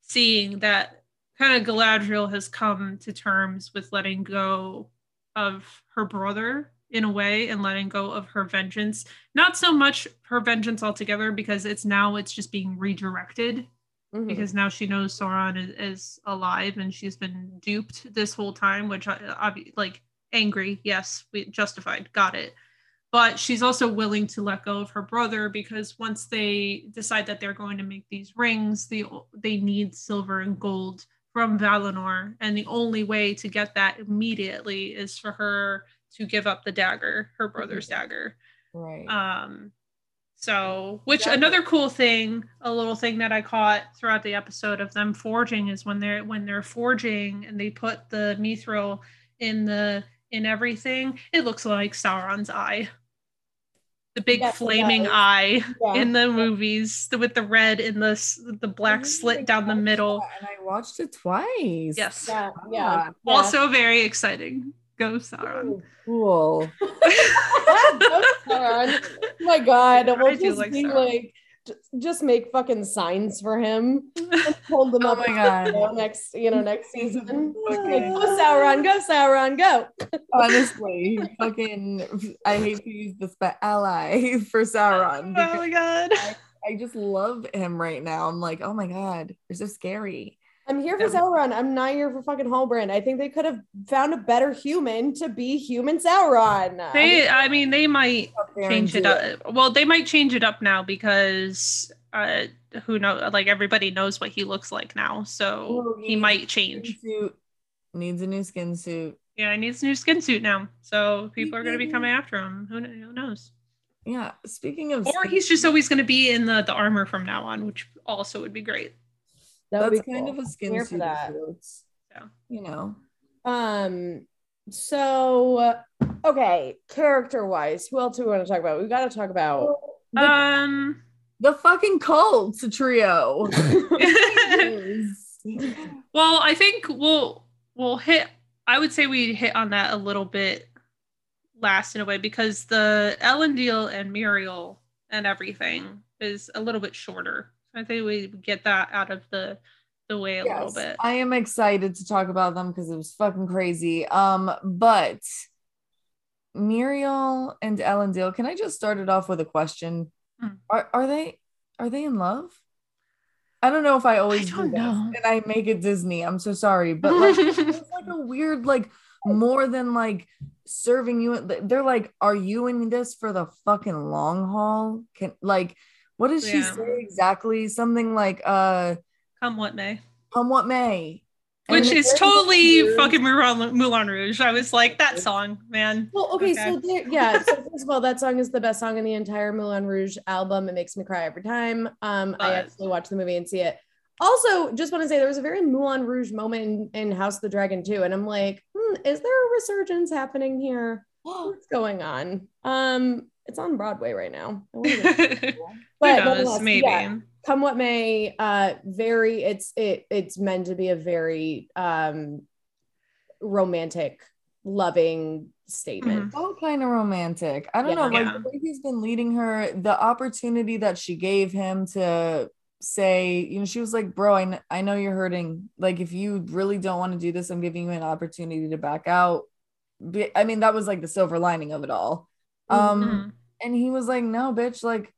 seeing that kind of Galadriel has come to terms with letting go of her brother in a way, and letting go of her vengeance. Not so much her vengeance altogether, because it's just being redirected. Mm-hmm. Because now she knows Sauron is alive, and she's been duped this whole time, which angry. Yes, we justified. Got it. But she's also willing to let go of her brother, because once they decide that they're going to make these rings, they need silver and gold from Valinor. And the only way to get that immediately is for her to give up the dagger, her brother's dagger. Right. Another cool thing, a little thing that I caught throughout the episode of them forging, is when they're forging and they put the mithril in everything, it looks like Sauron's eye. The big flaming eye in the movies, with the red and the black slit down the middle. And I watched it twice. Yes. Yeah. Also very exciting. Go Sauron. Ooh, cool. Go Sauron. Oh my God. Yeah, we'll just like be Sauron. Like, just make fucking signs for him and hold them up. Oh my God. Next season. Okay. Go Sauron, go Sauron, go. Honestly, fucking, I hate to use this, but ally for Sauron. Oh my God. I just love him right now. I'm like, oh my God, you're so scary. I'm here for Sauron. I'm not here for fucking Halbrand. I think they could have found a better human to be human Sauron. They might change it up. Well, they might change it up now, because who knows? Like, everybody knows what he looks like now, so he might change. Needs a new skin suit. Yeah, he needs a new skin suit now. So people are going to be coming after him. Who knows? Yeah. Speaking of, or he's just always going to be in the armor from now on, which also would be great. That's kind of a skin suit. Yeah. You know. So, okay, character-wise, who else do we want to talk about? We've got to talk about The fucking cults trio. Well, I think we'll hit. I would say we hit on that a little bit last in a way, because the Elendil and Muriel and everything is a little bit shorter. I think we get that out of the way a little bit. I am excited to talk about them because it was fucking crazy. But Muriel and Elendil, can I just start it off with a question? Are they in love? I don't know if I always do that, and I make it Disney. I'm so sorry, but like it's like a weird, like more than like serving you. They're like, are you in this for the fucking long haul? Can like, what does she say exactly? Something like, "Come what may." Come what may. Which is totally fucking Moulin Rouge. I was like, that song, man. Well, okay. So first of all, that song is the best song in the entire Moulin Rouge album. It makes me cry every time. I actually watch the movie and see it. Also, just want to say there was a very Moulin Rouge moment in House of the Dragon too, and I'm like, is there a resurgence happening here? What's going on? It's on Broadway right now. But who knows, maybe. Yeah. Come what may, it's meant to be a very romantic, loving statement. Mm-hmm. All kind of romantic. I don't know, like the way he's been leading her, the opportunity that she gave him to say, you know, she was like, bro, I know you're hurting. Like, if you really don't want to do this, I'm giving you an opportunity to back out. I mean, that was like the silver lining of it all. Mm-hmm. And he was like, no, bitch, like,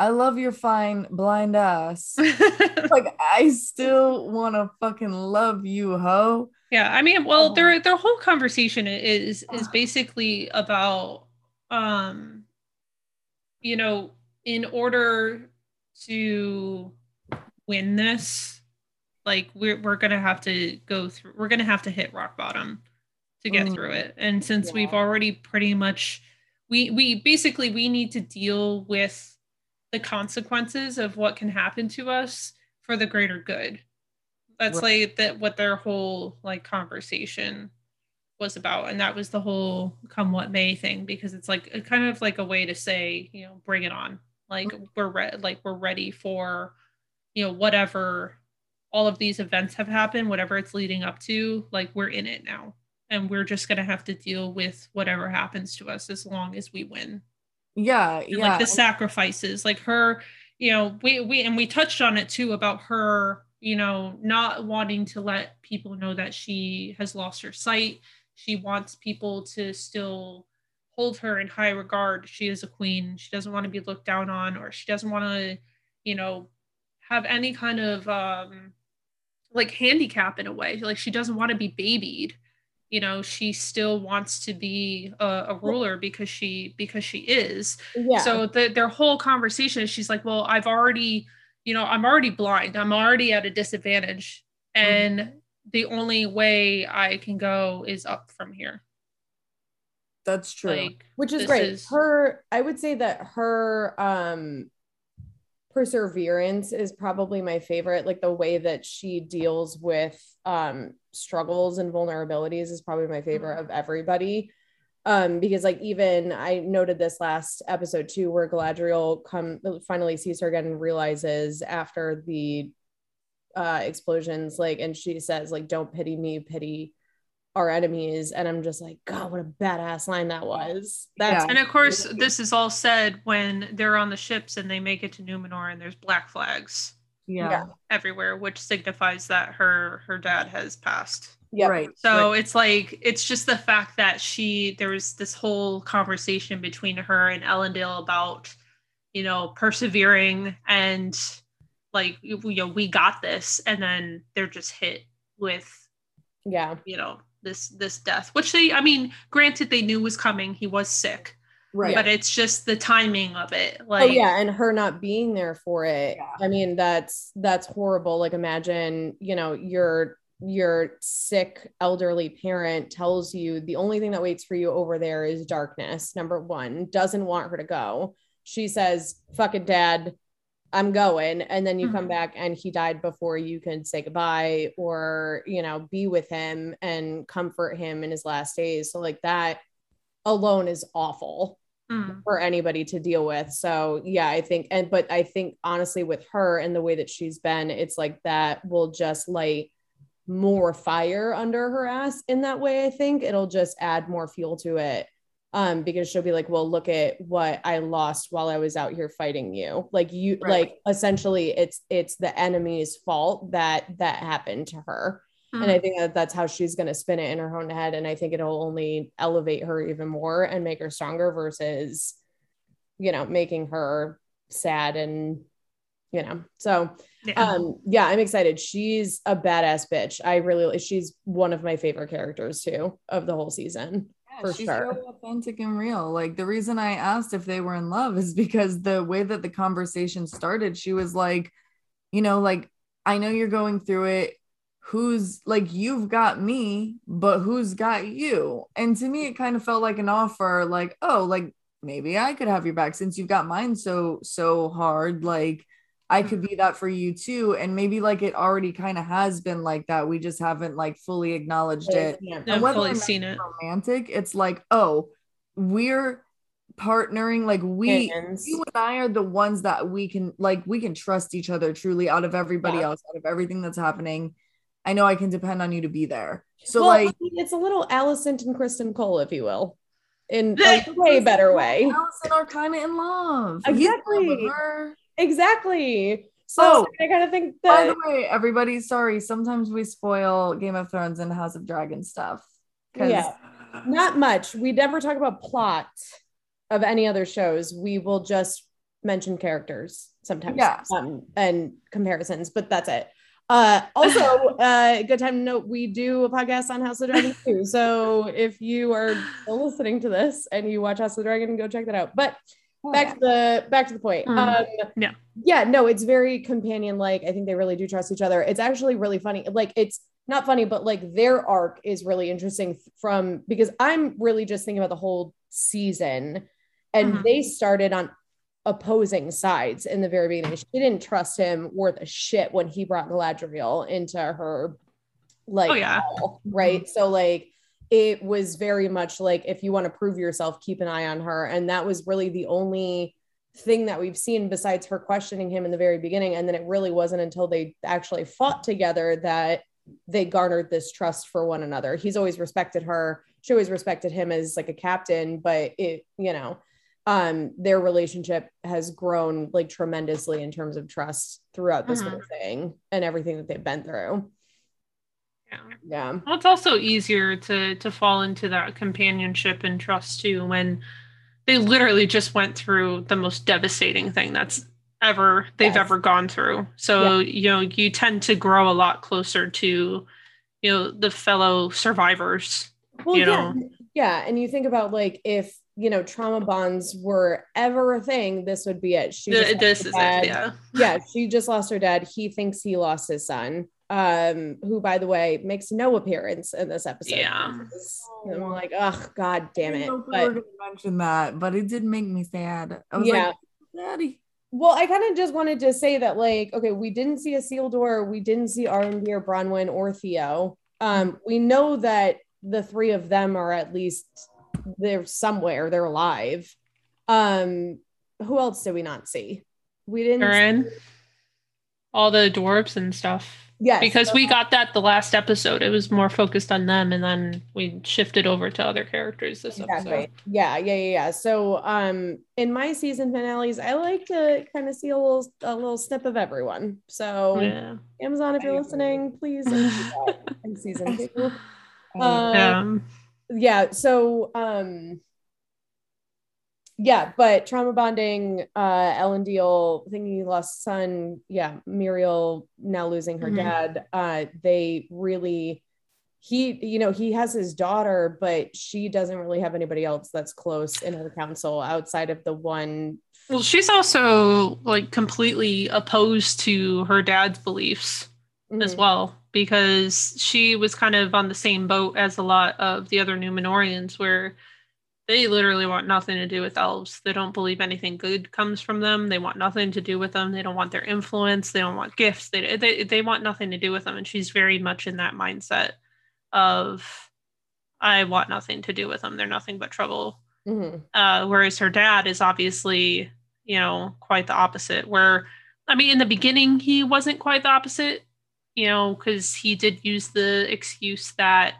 I love your fine blind ass. Like, I still want to fucking love you, ho. Yeah, I mean, well, their whole conversation is basically about, you know, in order to win this, like we're gonna have to go through. We're gonna have to hit rock bottom to get through it. And since we've already pretty much, we need to deal with the consequences of what can happen to us for the greater good. That's like that what their whole like conversation was about. And that was the whole come what may thing, because it's like a kind of like a way to say, you know, bring it on. Like we're ready for, you know, whatever all of these events have happened, whatever it's leading up to, like we're in it now. And we're just going to have to deal with whatever happens to us as long as we win. Yeah, and like the sacrifices, like her, you know, we touched on it too about her, you know, not wanting to let people know that she has lost her sight. She wants people to still hold her in high regard. She is a queen. She doesn't want to be looked down on, or she doesn't want to, you know, have any kind of like handicap in a way. Like she doesn't want to be babied. You know, she still wants to be a ruler because she is. Yeah. So their whole conversation, she's like, well, I've already, you know, I'm already blind. I'm already at a disadvantage. And the only way I can go is up from here. That's true. Like, which is great. I would say that her perseverance is probably my favorite. Like the way that she deals with struggles and vulnerabilities is probably my favorite of everybody, because like even I noted this last episode too, where Galadriel finally sees her again and realizes after the explosions, like, and she says like, don't pity me, pity our enemies. And I'm just like, God, what a badass line that was. And of course this is all said when they're on the ships and they make it to Numenor and there's black flags everywhere, which signifies that her dad has passed. It's like, it's just the fact that there was this whole conversation between her and Elendil about, you know, persevering and like, you know, we got this, and then they're just hit with you know, this death, which they, I mean, granted they knew was coming. He was sick. Right. But it's just the timing of it. Like, and her not being there for it. Yeah. I mean, that's horrible. Like imagine, you know, your sick elderly parent tells you the only thing that waits for you over there is darkness. Number one, doesn't want her to go. She says, fuck it, dad, I'm going. And then you come back and he died before you can say goodbye or, you know, be with him and comfort him in his last days. So like that alone is awful. for anybody to deal with. So yeah, I think, but I think honestly with her and the way that she's been, it's like that will just light more fire under her ass in that way. I think it'll just add more fuel to it. Because she'll be like, well, look at what I lost while I was out here fighting you. Like you, right. Like essentially it's the enemy's fault that happened to her. Mm-hmm. And I think that's how she's going to spin it in her own head. And I think it'll only elevate her even more and make her stronger versus, you know, making her sad and, you know, so yeah. Yeah, I'm excited. She's a badass bitch. She's one of my favorite characters too of the whole season. She's so authentic and real. Like the reason I asked if they were in love is because the way that the conversation started, she was like, you know, like, I know you're going through it. Who's like, you've got me, but who's got you? And to me, it kind of felt like an offer, like, oh, like maybe I could have your back since you've got mine so hard. Like I could be that for you too. And maybe like it already kind of has been like that. We just haven't like fully acknowledged it. Yeah. And whether I've seen it romantic, it's like, oh, we're partnering. Like you and I are the ones that we can trust each other truly out of everybody else, out of everything that's happening. I know I can depend on you to be there. So it's a little Allison and Kristen Cole, if you will. In a way better way. Allison are kind of in love. Exactly. Exactly. So I kind of think that. By the way, everybody, sorry. Sometimes we spoil Game of Thrones and House of Dragon stuff. Yeah. Not much. We never talk about plot of any other shows. We will just mention characters sometimes. Yeah. And comparisons, but that's it. Also, good time to note, we do a podcast on House of the Dragon too. So if you are still listening to this and you watch House of the Dragon, go check that out. But back to the point. It's very companion-like. I think they really do trust each other. It's actually really funny. Like it's not funny, but like their arc is really interesting because I'm really just thinking about the whole season, and they started on opposing sides in the very beginning. She didn't trust him worth a shit when he brought Galadriel into her hell, right? So like it was very much like, if you want to prove yourself, keep an eye on her. And that was really the only thing that we've seen besides her questioning him in the very beginning. And then it really wasn't until they actually fought together that they garnered this trust for one another. He's always respected her. She always respected him as like a captain, but it, you know, their relationship has grown like tremendously in terms of trust throughout this whole thing and everything that they've been through. Yeah. Well, it's also easier to fall into that companionship and trust too when they literally just went through the most devastating thing they've ever gone through. So, you know, you tend to grow a lot closer to, you know, the fellow survivors, you know. Yeah. And you think about like, if, you know, trauma bonds were ever a thing, this would be it. She just lost her dad. He thinks he lost his son, who, by the way, makes no appearance in this episode. Yeah. And I'm like, oh, God damn it. I don't know if we were going to mention that, but it did make me sad. I was like, Daddy. Well, I kind of just wanted to say that, like, okay, we didn't see Isildur. We didn't see Aramir or Bronwyn or Theo. We know that the three of them are at least... they're somewhere, they're alive. Who else did we not see? We didn't see all the dwarves and stuff. Yes. Because we got that the last episode. It was more focused on them, and then we shifted over to other characters this episode. Yeah. So in my season finales, I like to kind of see a little snip of everyone. So Amazon, if you're listening, please in season 2. But trauma bonding, Elendil thinking he lost son, Muriel now losing her dad. He has his daughter, but she doesn't really have anybody else that's close in her council outside of the one. Well, she's also like completely opposed to her dad's beliefs as well, because she was kind of on the same boat as a lot of the other Numenorians, where they literally want nothing to do with elves. They don't believe anything good comes from them. They want nothing to do with them. They don't want their influence. They don't want gifts. They want nothing to do with them. And she's very much in that mindset of, I want nothing to do with them. They're nothing but trouble. Mm-hmm. Whereas her dad is obviously, you know, quite the opposite, where, I mean, in the beginning, he wasn't quite the opposite, you know, because he did use the excuse that,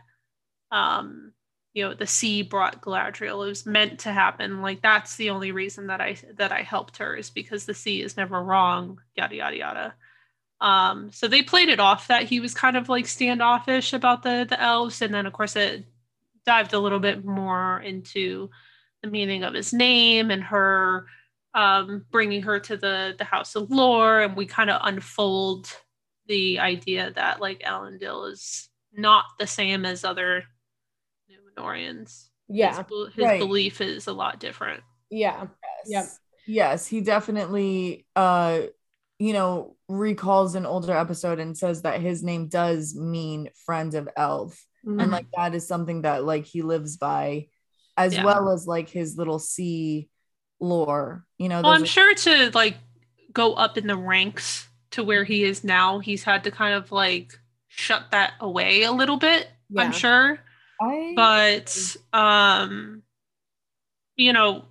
you know, the sea brought Galadriel. It was meant to happen. Like, that's the only reason that I helped her, is because the sea is never wrong, yada, yada, yada. So they played it off that he was kind of like standoffish about the elves. And then, of course, it dived a little bit more into the meaning of his name and her bringing her to the House of Lore. And we kind of unfold the idea that, like, Elendil is not the same as other Numenorians. Yeah. His right. belief is a lot different. Yeah. Yes. Yep. Yes. He definitely, you know, recalls an older episode and says that his name does mean friend of elf. Mm-hmm. And like, that is something that like he lives by, as yeah. well as like his little sea lore, you know. Well, I'm sure to like go up in the ranks to where he is now, he's had to kind of like shut that away a little bit. Yeah. I'm sure. You know,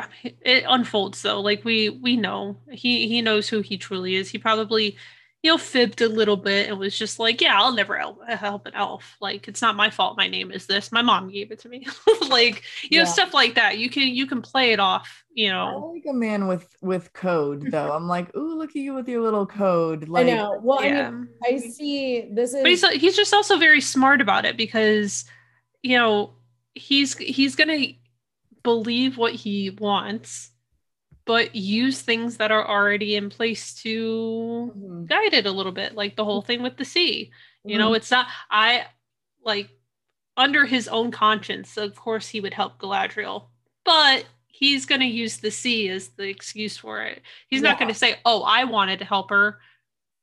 I mean, it unfolds though. Like we know he knows who he truly is. He probably, you know, fibbed a little bit and was just like, yeah, I'll never help an elf. Like, it's not my fault. My name is this. My mom gave it to me. Like, you yeah. know, stuff like that. You can play it off, you know. I like a man with code though. I'm like, ooh, look at you with your little code. Like, I know. Well, yeah. I mean, I see this is. But he's just also very smart about it, because, you know, he's gonna believe what he wants, but use things that are already in place to mm-hmm. guide it a little bit, like the whole thing with the sea. Mm-hmm. You know, it's not, I like, under his own conscience, of course he would help Galadriel, but he's going to use the sea as the excuse for it. He's yeah. not going to say, oh, I wanted to help her.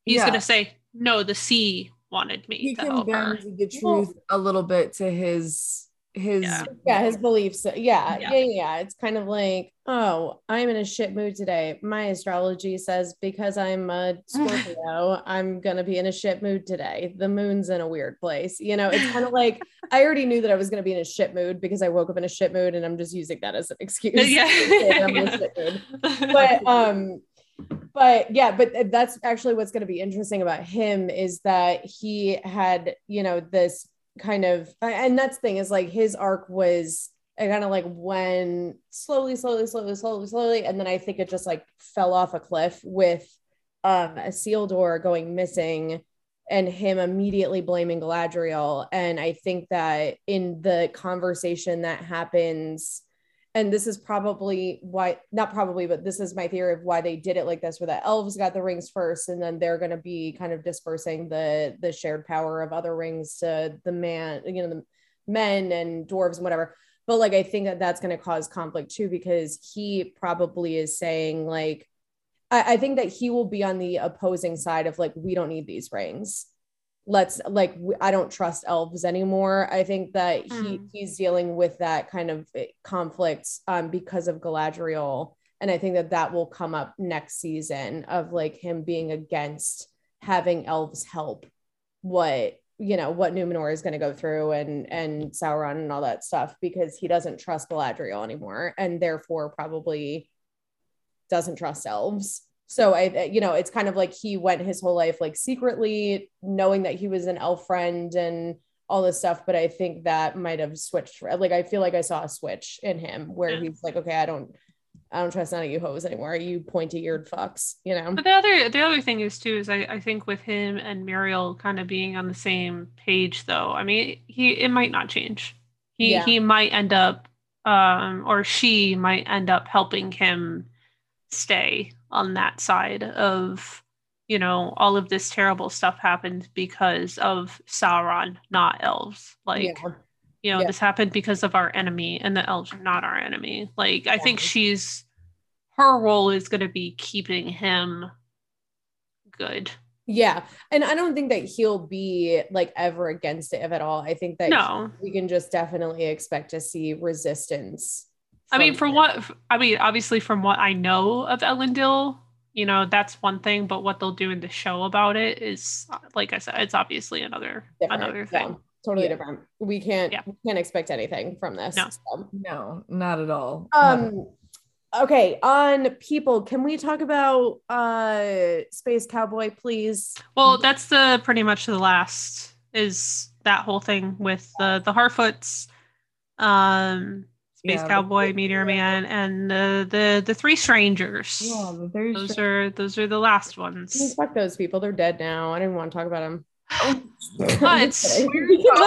He's yeah. going to say, no, the sea wanted me to help her. He can bend the truth a little bit to his yeah. yeah his beliefs yeah. yeah yeah yeah. It's kind of like, oh, I'm in a shit mood today, my astrology says because I'm a Scorpio I'm gonna be in a shit mood today, the moon's in a weird place, you know. It's kind of like, I already knew that I was gonna be in a shit mood because I woke up in a shit mood, and I'm just using that as an excuse. Yeah. I'm in a shit mood. But yeah, but that's actually what's going to be interesting about him, is that he had, you know, this kind of, and that's the thing, is like his arc was kind of like when slowly, and then I think it just like fell off a cliff with Isildur going missing and him immediately blaming Galadriel. And I think that in the conversation that happens, and this is probably why, not probably, but this is my theory of why they did it like this, where the elves got the rings first, and then they're going to be kind of dispersing the shared power of other rings to the man, you know, the men and dwarves and whatever. But like, I think that that's going to cause conflict too, because he probably is saying like, I think that he will be on the opposing side of like, we don't need these rings. Let's like, I don't trust elves anymore. I think that he's dealing with that kind of conflict because of Galadriel. And I think that that will come up next season, of like him being against having elves help what, you know, what Numenor is going to go through, and Sauron and all that stuff, because he doesn't trust Galadriel anymore, and therefore probably doesn't trust elves. So I, you know, it's kind of like he went his whole life like secretly knowing that he was an elf friend and all this stuff. But I think that might have switched. Like, I feel like I saw a switch in him where he's like, okay, I don't trust none of you hoes anymore. You pointy eared fucks, you know. But the other thing is too, is I think with him and Muriel kind of being on the same page though. I mean, it might not change. He might end up, or she might end up helping him stay on that side of, you know, all of this terrible stuff happened because of Sauron, not elves. Like, yeah. you know, yeah. this happened because of our enemy, and the elves are not our enemy. Like, yeah. I think her role is going to be keeping him good. Yeah. And I don't think that he'll be like ever against it at all. I think that we can just definitely expect to see resistance. I mean, obviously from what I know of Elendil, you know, that's one thing, but what they'll do in the show about it is, like I said, it's obviously another thing. totally different. We can't expect anything from this. No, so. No, not at all. Okay, on people, can we talk about Space Cowboy, please? Well, that's the pretty much the last is that whole thing with the Harfoots, Space Cowboy, Meteor Man, and the three strangers. Yeah, the three those are the last ones. Fuck those people, they're dead now. I didn't want to talk about them. But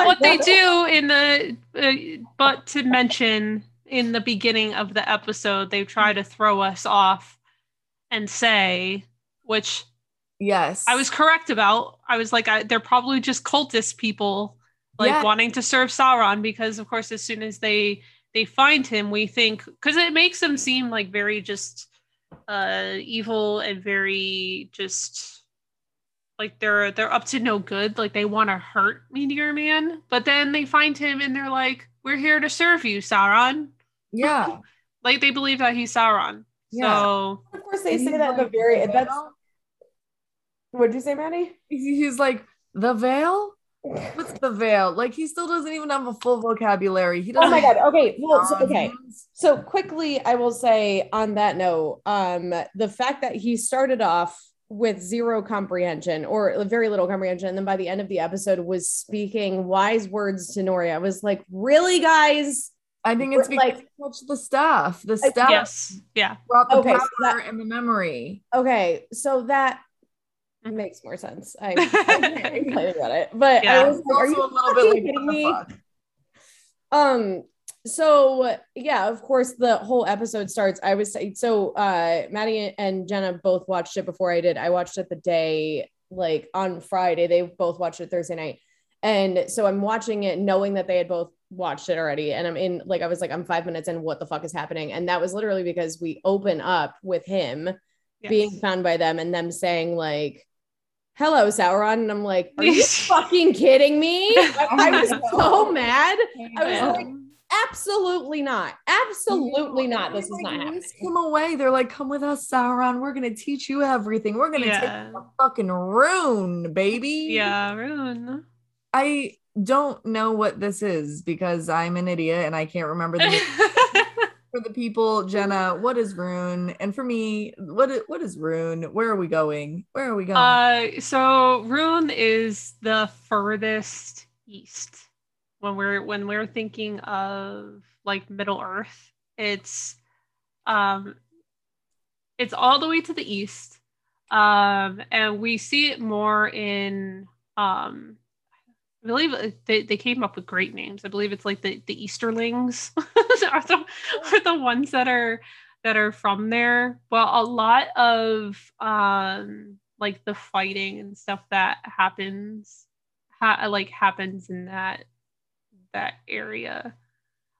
what they do in the but to mention. In the beginning of the episode, they try to throw us off and say, which yes, I was correct about. I was like, they're probably just cultist people, like wanting to serve Sauron, because of course, as soon as they find him, we think, because it makes him seem like very just evil and very just like they're up to no good. Like they want to hurt Meteor Man, but then they find him and they're like, "We're here to serve you, Sauron." Yeah. Like they believe that he's Sauron. Yeah. So of course they say that the very end. What'd you say, Maddie? He's like, the veil? What's the veil? Like he still doesn't even have a full vocabulary. He doesn't. Oh my god. Okay. Well, So quickly I will say on that note, the fact that he started off with zero comprehension or very little comprehension. And then by the end of the episode was speaking wise words to Nori. I was like, really, guys? I think it's because like, the staff brought the power and the memory. Okay, so that makes more sense. I complained about it, but I was like, are you a little bit like, kidding me? So yeah, of course the whole episode starts. I was so Maddie and Jenna both watched it before I did. I watched it the day, like on Friday. They both watched it Thursday night. And so I'm watching it knowing that they had both watched it already. And I'm in, like, I was like, I'm 5 minutes in, what the fuck is happening? And that was literally because we open up with him being found by them and them saying like, hello, Sauron. And I'm like, are you fucking kidding me? I was so mad. I was like, absolutely not. Absolutely not. This is not happening. Him away. They're like, come with us, Sauron. We're going to teach you everything. We're going to take the fucking Rhûn, baby. Yeah, Rhûn. I don't know what this is because I'm an idiot and I can't remember the For the people, Jenna, what is Rhûn? And for me, what is Rhûn? Where are we going? So Rhûn is the furthest east. When we're thinking of like Middle Earth, it's all the way to the east, and we see it more in I believe they came up with great names. I believe it's like the Easterlings are the ones that are from there. But a lot of like the fighting and stuff that happens in that area.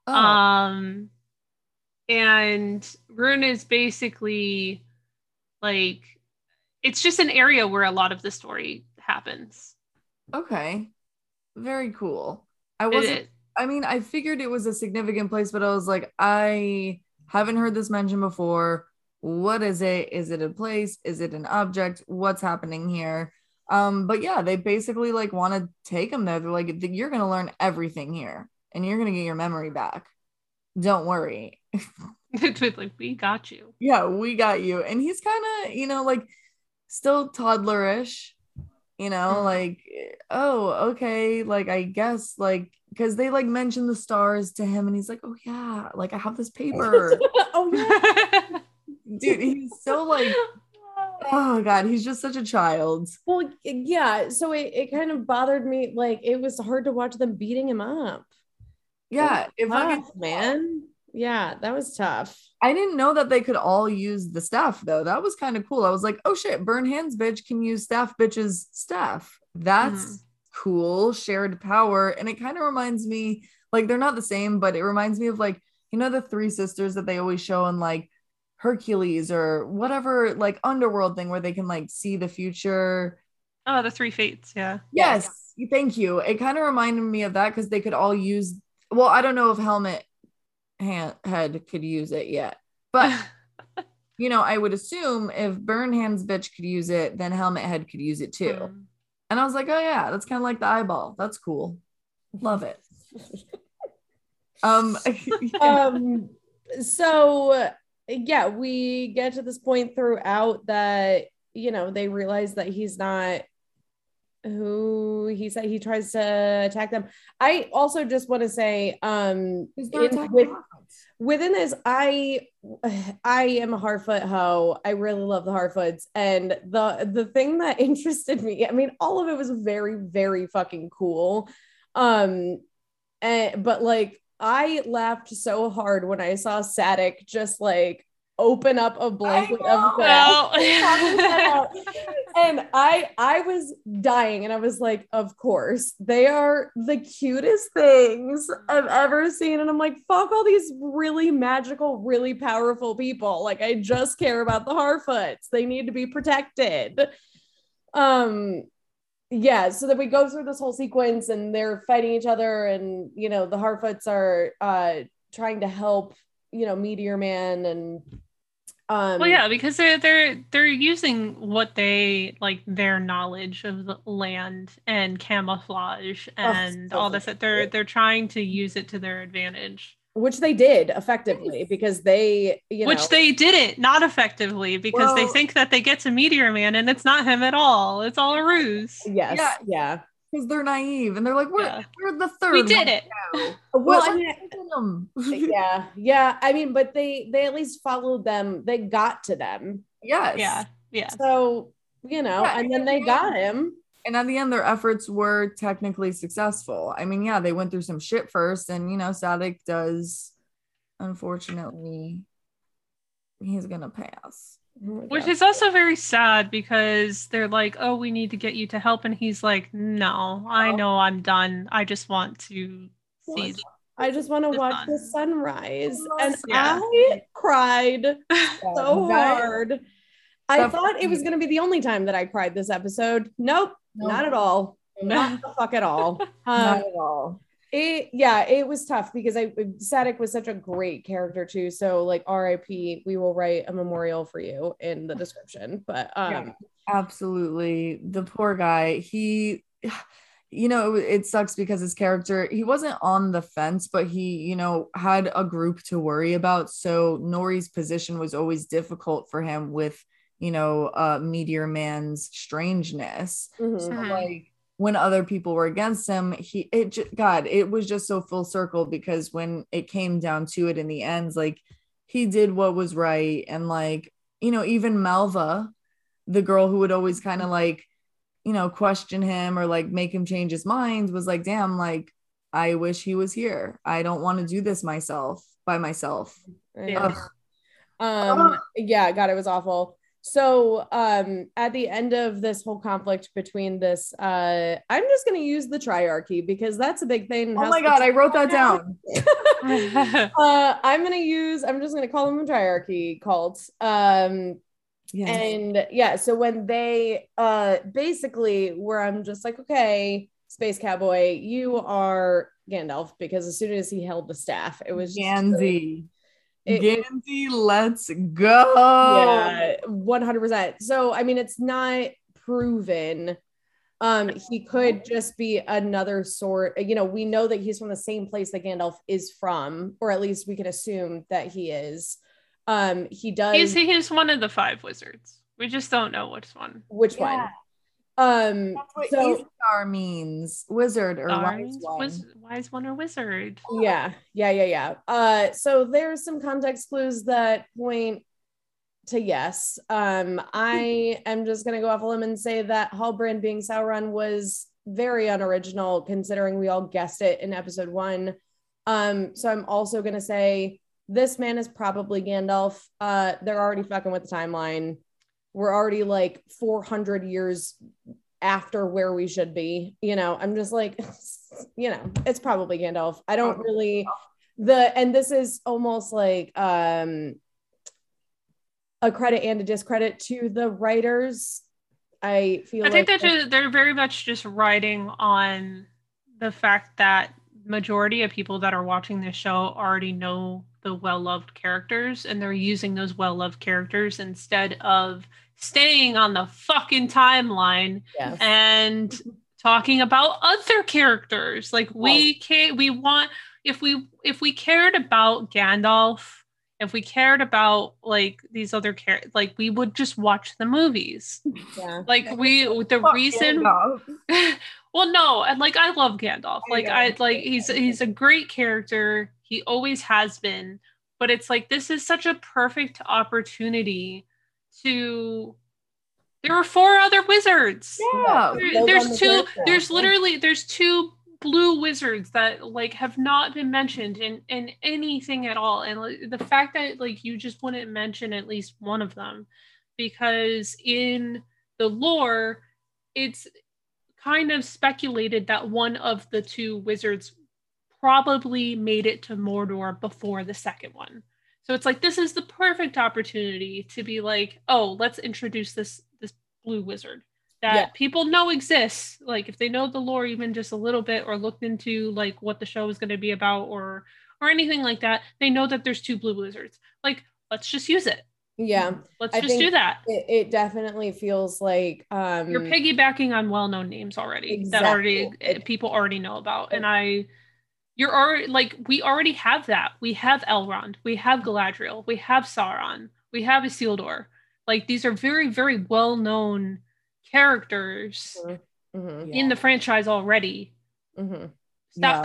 Oh. And Rhûn is basically like, it's just an area where a lot of the story happens. Okay. Very cool. I figured it was a significant place, but I was like, I haven't heard this mentioned before. What is it? Is it a place? Is it an object? What's happening here? But yeah, they basically like want to take them there. They're like, you're going to learn everything here and you're going to get your memory back. Don't worry. It's like, we got you. Yeah, we got you. And he's kind of, like still toddlerish, like, oh, okay. Like, I guess like, cause they like mention the stars to him and he's like, oh yeah, like I have this paper. Oh yeah. Dude, he's so like, oh god, he's just such a child. Well, yeah, so it kind of bothered me, like it was hard to watch them beating him up. Yeah, it was tough, man. Yeah, that was tough. I didn't know that they could all use the staff though. That was kind of cool. I was like, oh shit, burn hands bitch can use staff bitch's staff. That's cool, shared power. And it kind of reminds me, like they're not the same, but it reminds me of like, the three sisters that they always show in like Hercules or whatever, like underworld thing where they can like see the future. Oh, the three fates. Yeah. Yes. Yeah. Thank you. It kind of reminded me of that because they could all use, well, I don't know if Helmet Head could use it yet, but I would assume if Burn Hands bitch could use it, then Helmet Head could use it too. And I was like, oh yeah, that's kind of like the eyeball. That's cool. Love it. So yeah, we get to this point throughout that, you know, they realize that he's not who he said. He tries to attack them. I also just want to say, within this, I am a Harfoot hoe. I really love the Harfoots, and the thing that interested me, I mean, all of it was very, very fucking cool. But like, I laughed so hard when I saw Sadoc just like open up a blanket of grass. And I was dying, and I was like, of course, they are the cutest things I've ever seen. And I'm like, fuck all these really magical, really powerful people. Like, I just care about the Harfoots. They need to be protected. Yeah, so then we go through this whole sequence and they're fighting each other, and you know, the Harfoots are trying to help, you know, Meteor Man, and well, yeah, because they're using what they like, their knowledge of the land and camouflage and all this, that they're trying to use it to their advantage. Which they did effectively, because they, you know. Which they didn't, not effectively, because they think that they get to Meteor Man and it's not him at all. It's all a ruse. Yes. Yeah. Because they're naive and they're like, we're the third. We did it. Now. Well, Yeah. I mean, but they at least followed them. They got to them. Yes. Yeah. So, you know, and then they got him. And at the end, their efforts were technically successful. I mean, yeah, they went through some shit first, and you know, Sadoc does, unfortunately, he's gonna pass. Which is also very sad, because they're like, "Oh, we need to get you to help," and he's like, "No, I know I'm done. I just want to see. I just want to watch the sunrise." And I cried so hard. I thought it was gonna be the only time that I cried this episode. Nope. Not at all. Not the fuck at all. Not at all. It was tough, because Sadoc was such a great character too. So like, R.I.P. We will write a memorial for you in the description. But absolutely, the poor guy. He, you know, it sucks because his character, he wasn't on the fence, but he, you know, had a group to worry about. So Nori's position was always difficult for him with, you know, Meteor Man's strangeness. Mm-hmm. So like, when other people were against him, it was just so full circle, because when it came down to it in the end, like, he did what was right. And like, you know, even Malva, the girl who would always kind of like, you know, question him or like make him change his mind, was like, damn, like, I wish he was here. I don't want to do this by myself. Yeah. God, it was awful. So at the end of this whole conflict between this, I'm just going to use the triarchy, because that's a big thing. Oh my God, I wrote that down. I'm just going to call them the triarchy cults. Yes. And yeah, so when they basically, where I'm just like, okay, Space Cowboy, you are Gandalf, because as soon as he held the staff, it was Gansy. Gansy, let's go. Yeah, 100%. So, I mean, it's not proven. He could just be another sort. You know, we know that he's from the same place that Gandalf is from, or at least we can assume that he is. He does. He's one of the five wizards. We just don't know which one. Which one? That's what Istar means, wizard or wise one. Wise one or wizard. Yeah. So there's some context clues that point to yes. I am just gonna go off a limb and say that Halbrand being Sauron was very unoriginal, considering we all guessed it in episode 1. So I'm also gonna say this man is probably Gandalf. They're already fucking with the timeline. We're already like 400 years after where we should be. You know, I'm just like, you know, it's probably Gandalf. I don't really, and this is almost like a credit and a discredit to the writers. I think that they're very much just riding on the fact that majority of people that are watching this show already know the well-loved characters, and they're using those well-loved characters instead of staying on the fucking timeline and talking about other characters. Like if we cared about Gandalf, if we cared about like these other characters, like we would just watch the movies. Yeah. Like well, no, and like I love Gandalf. Like he's a great character. He always has been. But it's like this is such a perfect opportunity to. There were four other wizards. Yeah, there's two blue wizards that like have not been mentioned in anything at all. And like, the fact that like you just wouldn't mention at least one of them, because in the lore, it's kind of speculated that one of the two wizards probably made it to Mordor before the second one. So it's like this is the perfect opportunity to be like, oh, let's introduce this blue wizard that people know exists. Like if they know the lore even just a little bit, or looked into like what the show is going to be about, or anything like that, they know that there's two blue wizards. Like let's just use it. Yeah, let's just do that. It definitely feels like you're piggybacking on well-known names already people already know about, and you're already like, we already have that. We have Elrond, we have Galadriel, we have Sauron, we have Isildur. Like these are very, very well-known characters in the franchise already. Mm-hmm. Stop. Yeah.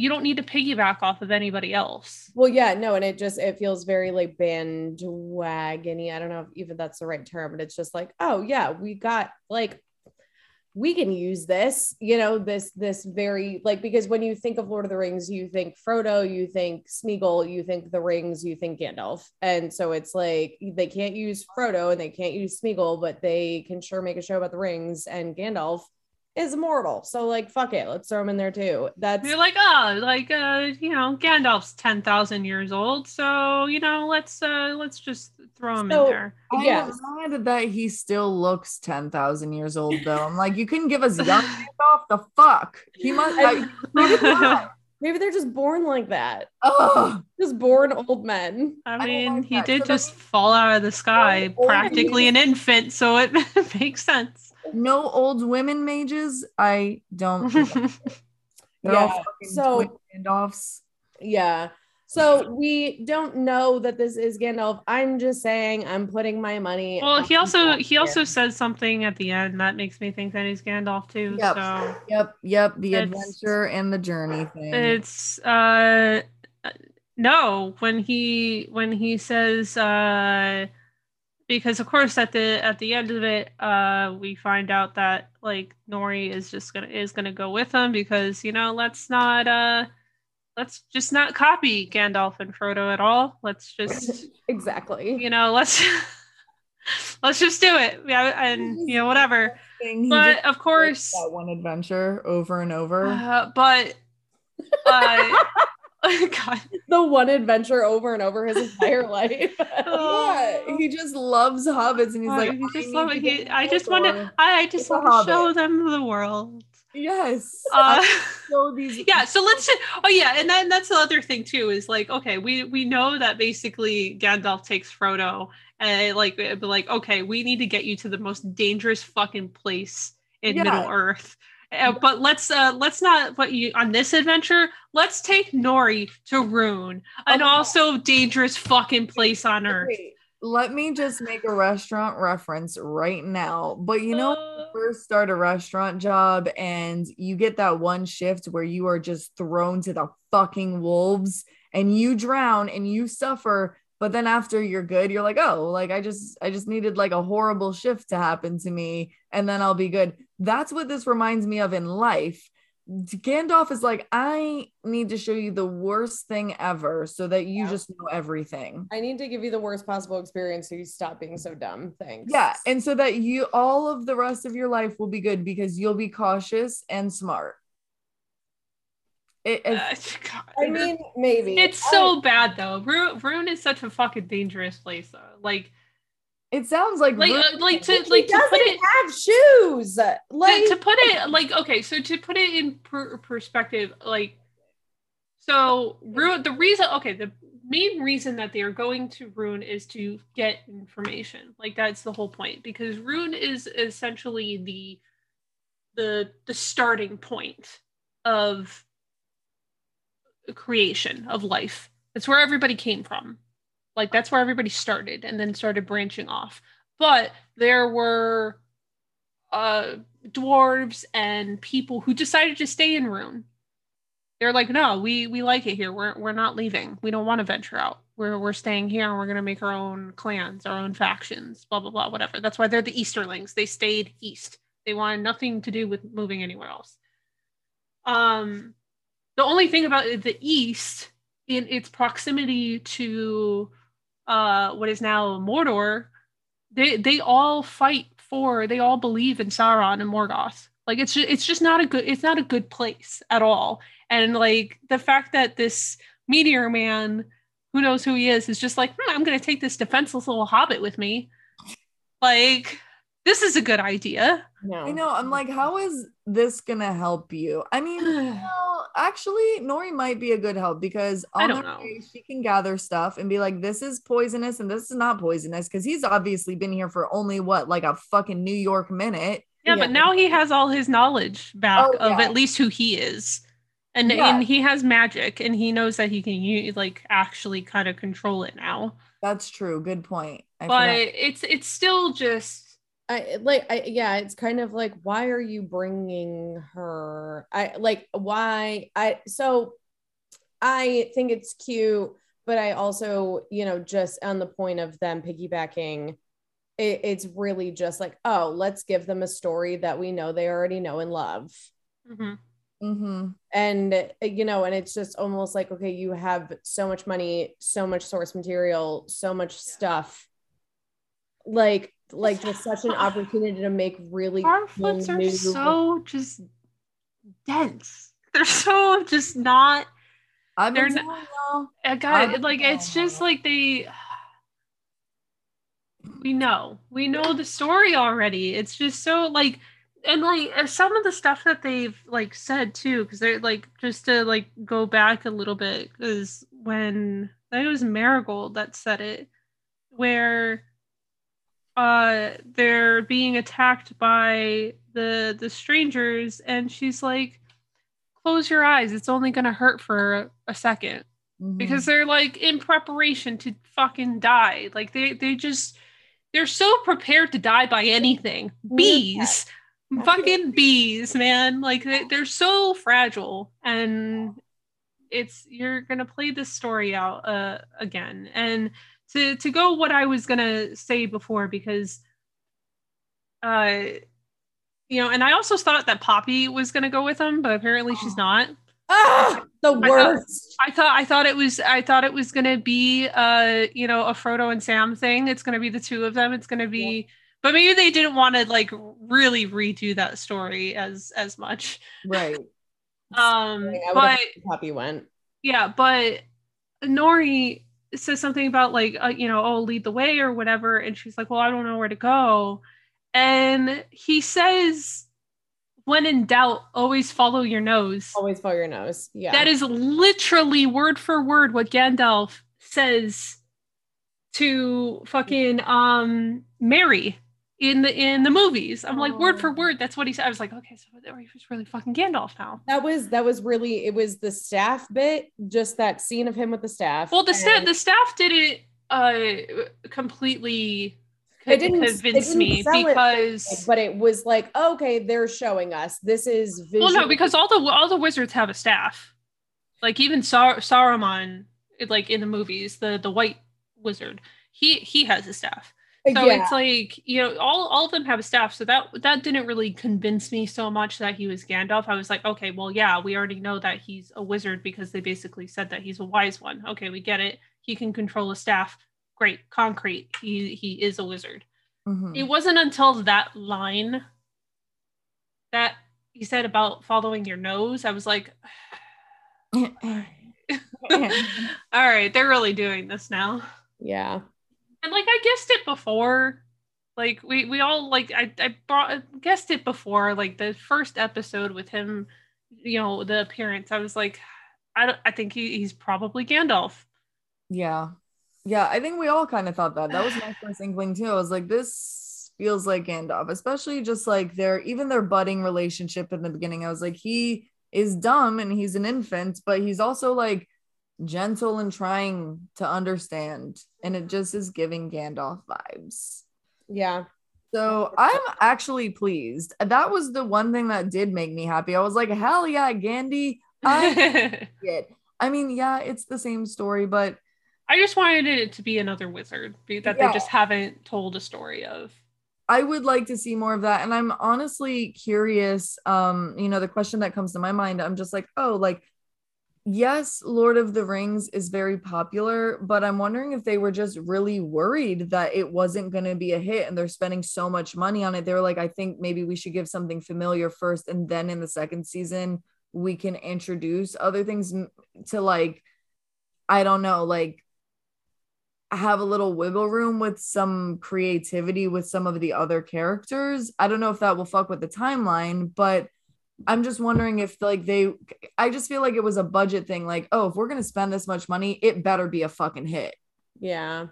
You don't need to piggyback off of anybody else. Well, yeah, no, and it feels very like bandwagony. I don't know if even that's the right term, but it's just like, oh yeah, we got like. We can use this, you know, this very like, because when you think of Lord of the Rings, you think Frodo, you think Smeagol, you think the rings, you think Gandalf. And so it's like, they can't use Frodo and they can't use Smeagol, but they can sure make a show about the rings, and Gandalf is immortal. So like, fuck it. Let's throw him in there too. You're like, oh, like, you know, Gandalf's 10,000 years old. So, you know, let's just throw him in there. I'm glad that he still looks 10,000 years old though. I'm like, you couldn't give us young Gandalf the fuck. He must maybe they're just born like that. Oh, just born old men. I mean, like he did fall out of the sky, practically an infant. So it makes sense. No old women mages. I don't. So Gandalfs. Yeah. So we don't know that this is Gandalf. I'm just saying. I'm putting my money. Well, he also says something at the end that makes me think that he's Gandalf too. Yep. So yep. The adventure and the journey thing. It's no, when he says because of course at the end of it, we find out that like Nori is just gonna go with him, because you know, let's just not copy Gandalf and Frodo at all. Let's just exactly, you know, let's just do it. Yeah, and you know, whatever. But of course, that one adventure over and over. God. The one adventure over and over his entire life. Yeah, he just loves hobbits, and he's like, I just want to show them the world. Yes. Show these. Yeah. So let's. Oh yeah, and then that's the other thing too. Is like, okay, we know that basically Gandalf takes Frodo, and like, okay, we need to get you to the most dangerous fucking place in Middle Earth. But let's not put you on this adventure. Let's take Nori to Rhûn, an also dangerous fucking place on Earth. Wait, let me just make a restaurant reference right now. But you know, when you first start a restaurant job and you get that one shift where you are just thrown to the fucking wolves and you drown and you suffer. But then after you're good, you're like, oh, like I just needed like a horrible shift to happen to me, and then I'll be good. That's what this reminds me of in life. Gandalf is like, I need to show you the worst thing ever so that you just know everything. I need to give you the worst possible experience so you stop being so dumb. Thanks. Yeah. And so that you, all of the rest of your life will be good because you'll be cautious and smart. I mean, maybe it's so bad though. Rhûn is such a fucking dangerous place though. Like, it sounds to put it in perspective, like, so Rhûn, the main reason that they are going to Rhûn is to get information. Like that's the whole point, because Rhûn is essentially the the starting point of creation, of life. That's where everybody came from. Like, that's where everybody started and then started branching off. But there were dwarves and people who decided to stay in Rhûn. They're like, no, we like it here. We're not leaving. We don't want to venture out. We're staying here, and we're going to make our own clans, our own factions, blah, blah, blah, whatever. That's why they're the Easterlings. They stayed east. They wanted nothing to do with moving anywhere else. The only thing about the east, in its proximity to what is now Mordor, they all fight for, they all believe in Sauron and Morgoth. Like, it's just not a good place at all. And like the fact that this meteor man, who knows who he is just like, I'm going to take this defenseless little hobbit with me. Like, this is a good idea. No. I know. I'm like, how is this going to help you? I mean, well, actually, Nori might be a good help because on her way, she can gather stuff and be like, this is poisonous and this is not poisonous, because he's obviously been here for only like a fucking New York minute. Yeah, but now he has all his knowledge back of at least who he is. And, and he has magic, and he knows that he can use, like, actually kind of control it now. That's true. Good point. It's still just... it's kind of like, why are you bringing her? I think it's cute, but I also, just on the point of them piggybacking... It's really just like, oh, let's give them a story that we know they already know and love. Mm-hmm. Mm-hmm. And, and it's just almost like, okay, you have so much money, so much source material, so much stuff. Like just such an opportunity to make really Harfoots cool are so just dense. They're so just not. I've been telling y'all. God, like, it's just like they... We know the story already. It's just so like, and like some of the stuff that they've like said too, because they're like, just to like go back a little bit, because when I think it was Marigold that said it, where they're being attacked by the strangers, and she's like, close your eyes, it's only gonna hurt for a second. Mm-hmm. Because they're like in preparation to fucking die. Like they're so prepared to die by anything. Bees, fucking bees, man. Like they're so fragile, and you're gonna play this story out again. And to go what I was gonna say before, because and I also thought that Poppy was gonna go with him, but apparently she's not. Oh, the worst. I thought it was gonna be a Frodo and Sam thing. It's gonna be the two of them. It's gonna be, but maybe they didn't want to like really redo that story as much. Right. But Poppy went. Yeah, but Nori says something about like lead the way or whatever, and she's like, well, I don't know where to go, and he says, when in doubt, always follow your nose. Always follow your nose. Yeah. That is literally word for word what Gandalf says to fucking Mary in the movies. I'm like, word for word, that's what he said. I was like, okay, so he was really fucking Gandalf now. It was the staff bit, just that scene of him with the staff. Well, the staff didn't completely... It didn't convince me, but it was like, okay, they're showing us this is visual. Well, no, because all the wizards have a staff, like even Saruman, like in the movies, the white wizard, he has a staff. So it's like all of them have a staff. So that didn't really convince me so much that he was Gandalf. I was like, okay, well, yeah, we already know that he's a wizard because they basically said that he's a wise one. Okay, we get it. He can control a staff. Great, concrete. He is a wizard. Mm-hmm. It wasn't until that line that he said about following your nose, I was like, all right, they're really doing this now. Yeah. And like, I guessed it before. Like we all like, I guessed it before, like the first episode with him, the appearance, I was like, I think he's probably Gandalf. Yeah. Yeah, I think we all kind of thought that. That was my first inkling too. I was like, this feels like Gandalf, especially just like their budding relationship in the beginning. I was like, he is dumb and he's an infant, but he's also like gentle and trying to understand, and it just is giving Gandalf vibes. Yeah. So I'm actually pleased. That was the one thing that did make me happy. I was like, hell yeah, Gandhi. I mean, yeah, it's the same story, but I just wanted it to be another wizard that they just haven't told a story of. I would like to see more of that. And I'm honestly curious, you know, the question that comes to my mind, I'm just like, oh, like, yes, Lord of the Rings is very popular, but I'm wondering if they were just really worried that it wasn't going to be a hit and they're spending so much money on it. They were like, I think maybe we should give something familiar first. And then in the second season, we can introduce other things to, like, I don't know, like, have a little wiggle room with some creativity with some of the other characters. I don't know if that will fuck with the timeline, but I'm just wondering if like I just feel like it was a budget thing. Like, oh, if we're going to spend this much money, it better be a fucking hit. Yeah.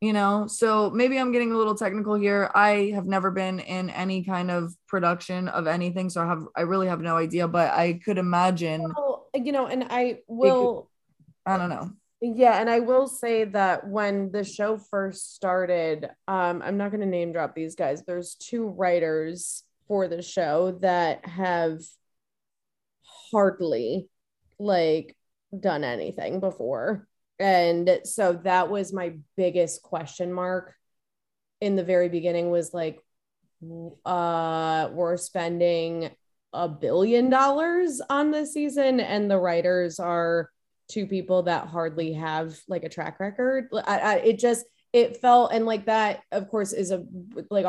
You know, so maybe I'm getting a little technical here. I have never been in any kind of production of anything. So I really have no idea, but I could imagine, well, you know, and I don't know. Yeah. And I will say that when the show first started, I'm not going to name drop these guys. There's two writers for the show that have hardly like done anything before. And so that was my biggest question mark in the very beginning, was like, we're spending $1 billion on this season and the writers are two people that hardly have like a track record. It felt, and like that, of course, is a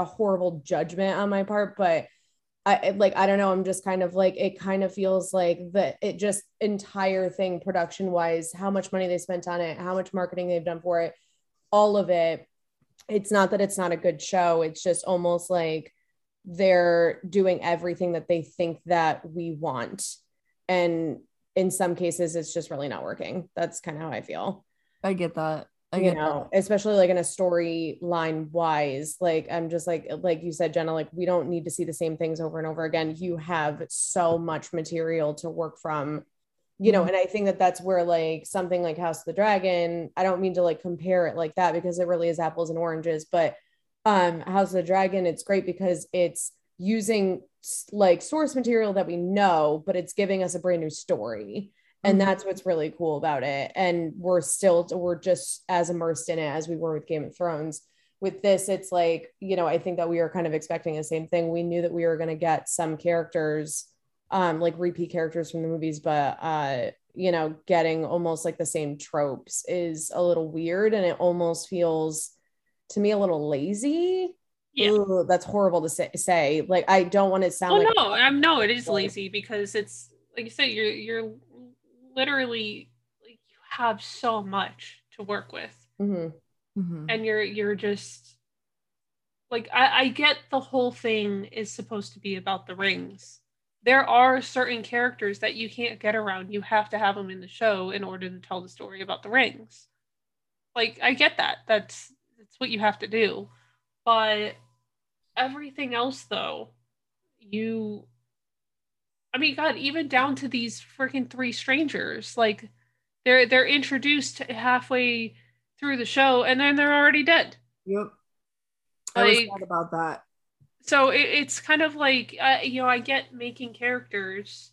horrible judgment on my part, but I don't know. I'm just kind of like, it kind of feels like that it just entire thing production wise, how much money they spent on it, how much marketing they've done for it, all of it. It's not that it's not a good show. It's just almost like they're doing everything that they think that we want. And in some cases, it's just really not working. That's kind of how I feel. I get that. You know, especially like in a storyline wise, like I'm just like you said, Jenna, like we don't need to see the same things over and over again. You have so much material to work from, you know, and I think that that's where like something like House of the Dragon, I don't mean to like compare it like that because it really is apples and oranges, but House of the Dragon, it's great because it's using like source material that we know, but it's giving us a brand new story. And that's what's really cool about it. And we're just as immersed in it as we were with Game of Thrones. With this, it's like, you know, I think that we are kind of expecting the same thing. We knew that we were going to get some characters, like repeat characters from the movies, but, you know, getting almost like the same tropes is a little weird. And it almost feels to me a little lazy. Yeah. Ooh, that's horrible to say. Like, I don't want to sound it is lazy because it's like you say, you're literally, like, you have so much to work with, and you're just like, I get the whole thing is supposed to be about the rings. There are certain characters that you can't get around. You have to have them in the show in order to tell the story about the rings. Like, I get that. That's what you have to do. But everything else, though, God, even down to these freaking three strangers, like they're introduced halfway through the show and then they're already dead. Yep. I was sad about that. So it's kind of like, you know, I get making characters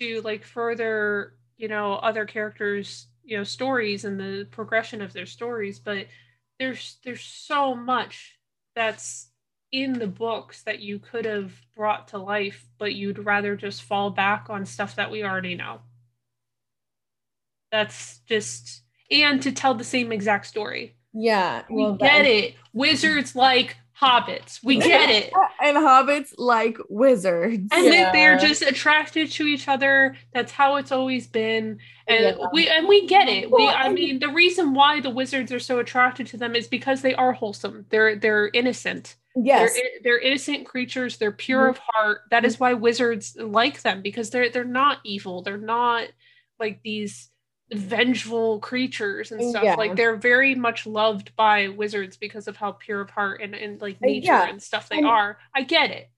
to like further, you know, other characters, you know, stories and the progression of their stories, but there's so much that's in the books that you could have brought to life, but you'd rather just fall back on stuff that we already know. That's just, and to tell the same exact story. Yeah. Well, we get it. Wizards like hobbits. We get it. And hobbits like wizards. And yeah. They're just attracted to each other. That's how it's always been. And we get it. The reason why the wizards are so attracted to them is because they are wholesome. They're innocent. Yes, they're innocent creatures. They're pure of heart. That is why wizards like them, because they're not evil. They're not like these vengeful creatures and stuff. Yeah. Like, they're very much loved by wizards because of how pure of heart and like nature and stuff they are. I get it.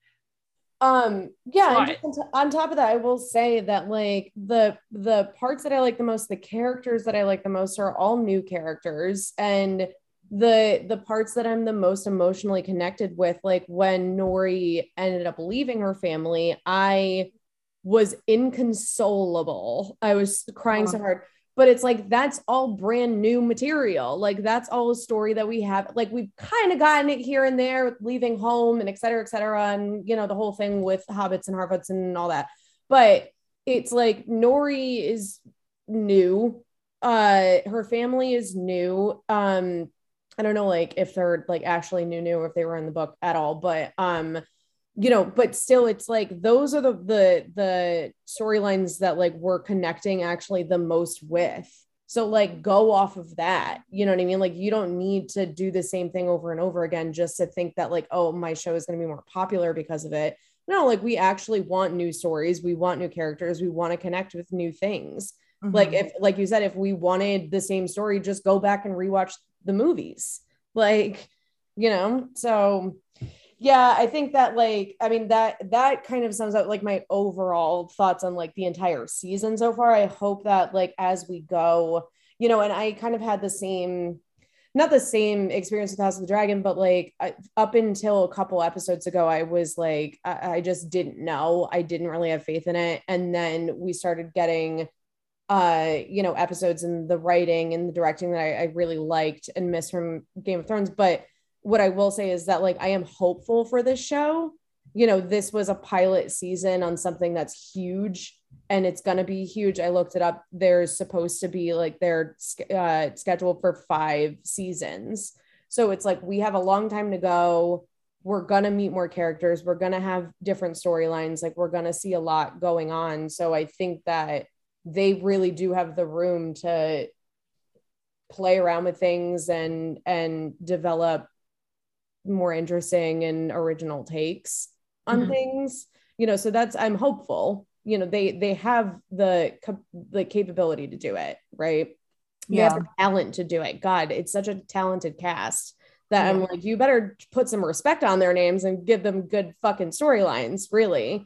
And on top of that, I will say that like the parts that I like the most, the characters that I like the most are all new characters, and the parts that I'm the most emotionally connected with, like when Nori ended up leaving her family, I was inconsolable. I was crying so hard, but it's like, that's all brand new material. Like, that's all a story that we have. Like, we've kind of gotten it here and there with leaving home and et cetera, and, you know, the whole thing with hobbits and Harfoots and all that. But it's like, Nori is new. Her family is new. I don't know, like, if they're like actually new or if they were in the book at all, but, you know, but still, it's like, those are the storylines that like we're connecting actually the most with. So like, go off of that, you know what I mean? Like, you don't need to do the same thing over and over again, just to think that like, oh, my show is going to be more popular because of it. No, like, we actually want new stories. We want new characters. We want to connect with new things. Mm-hmm. Like, if, like you said, if we wanted the same story, just go back and rewatch the movies. Like, you know, so yeah, I think that like, I mean, that kind of sums up like my overall thoughts on like the entire season so far. I hope that like, as we go, you know, and I kind of had the same, not the same experience with House of the Dragon, but like up until a couple episodes ago, I was like, I just didn't know. I didn't really have faith in it. And then we started getting, you know, episodes and the writing and the directing that I really liked and missed from Game of Thrones. But what I will say is that like, I am hopeful for this show. You know, this was a pilot season on something that's huge, and it's going to be huge. I looked it up. There's supposed to be like, they're scheduled for 5 seasons. So it's like, we have a long time to go. We're going to meet more characters. We're going to have different storylines. Like, we're going to see a lot going on. So I think that they really do have the room to play around with things and develop more interesting and original takes on things, you know. So that's, I'm hopeful, you know, they have the capability to do it, right? Yeah. They have the talent to do it. God, it's such a talented cast that I'm like, you better put some respect on their names and give them good fucking storylines, really.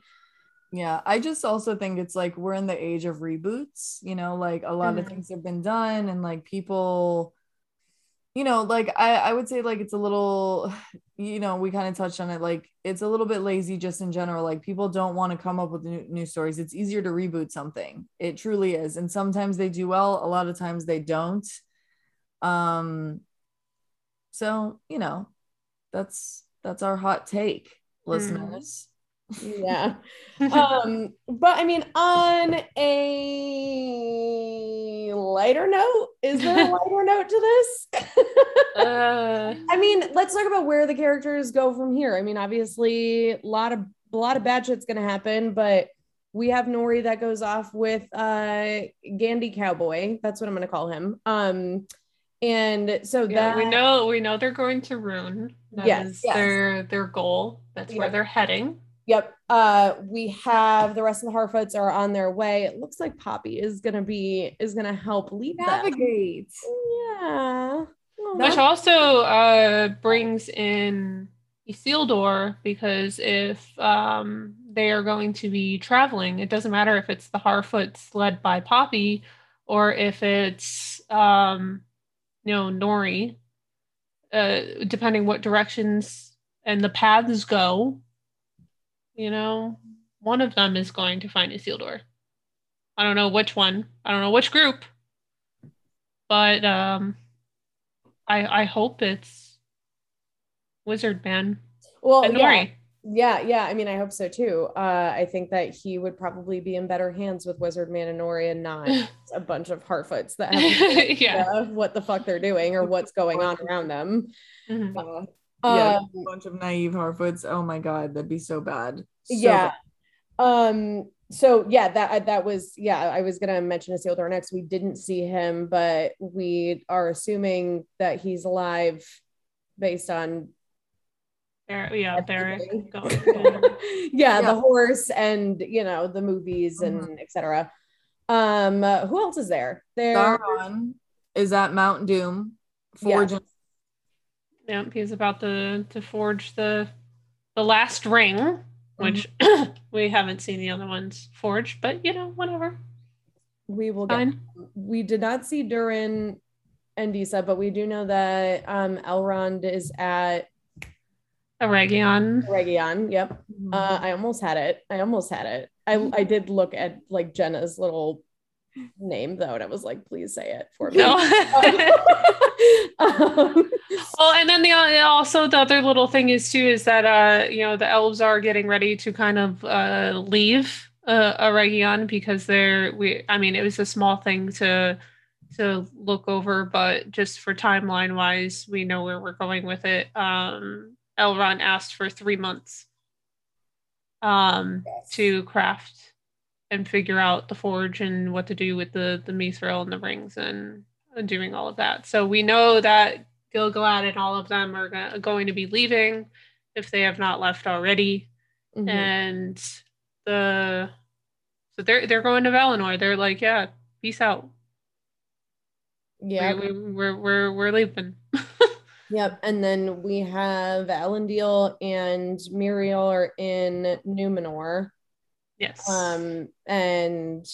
Yeah, I just also think it's like, we're in the age of reboots, you know, like a lot of things have been done, and like people, you know, like I would say like, it's a little, you know, we kind of touched on it, like it's a little bit lazy just in general. Like, people don't want to come up with new stories. It's easier to reboot something. It truly is. And sometimes they do well, a lot of times they don't. So, you know, that's our hot take, listeners. Yeah. But I mean, on a lighter note, is there a lighter note to this? I mean, let's talk about where the characters go from here. I mean, obviously a lot of bad shit's gonna happen, but we have Nori that goes off with Gandhi Cowboy. That's what I'm gonna call him. And so yeah, that we know they're going to Rhûn. That is their goal. That's where they're heading. Yep. We have the rest of the Harfoots are on their way. It looks like Poppy is gonna help lead navigate. Them. Yeah. Aww. Which also brings in Isildur, because if they are going to be traveling, it doesn't matter if it's the Harfoots led by Poppy or if it's you know, Nori, depending what directions and the paths go. You know, one of them is going to find Isildur. I don't know which one. I don't know which group. But I hope it's Wizard Man. Well, and Nori. Yeah. I mean, I hope so too. I think that he would probably be in better hands with Wizard Man and Nori, and not a bunch of Harfoots that have what the fuck they're doing or what's going on around them. Mm-hmm. A bunch of naive Harfoots. Oh my God, that'd be so bad. So bad. So yeah, that was, I was going to mention Isildur next. We didn't see him, but we are assuming that he's alive based on Beric. The horse and, you know, the movies and et cetera. Who else is there? Sauron is at Mount Doom forging. Yeah, he's about to forge the last ring, which we haven't seen the other ones forged, but you know, whatever. We will get. We did not see Durin and Disa, but we do know that Elrond is at Eregion. Eregion, yep. Mm-hmm. I almost had it. I did look at like Jenna's little name though, and I was like, please say it for me. No. Well, and then the other little thing is too is that you know, the elves are getting ready to kind of leave Eregion because it was a small thing to look over, but just for timeline wise, we know where we're going with it. Elrond asked for 3 months to craft and figure out the forge and what to do with the Mithril and the rings and doing all of that. So we know that Gil-galad and all of them are going to be leaving if they have not left already. Mm-hmm. And they're going to Valinor. They're like, yeah, peace out. Yeah, we're leaving. Yep, and then we have Elendil and Muriel are in Numenor. Yes. And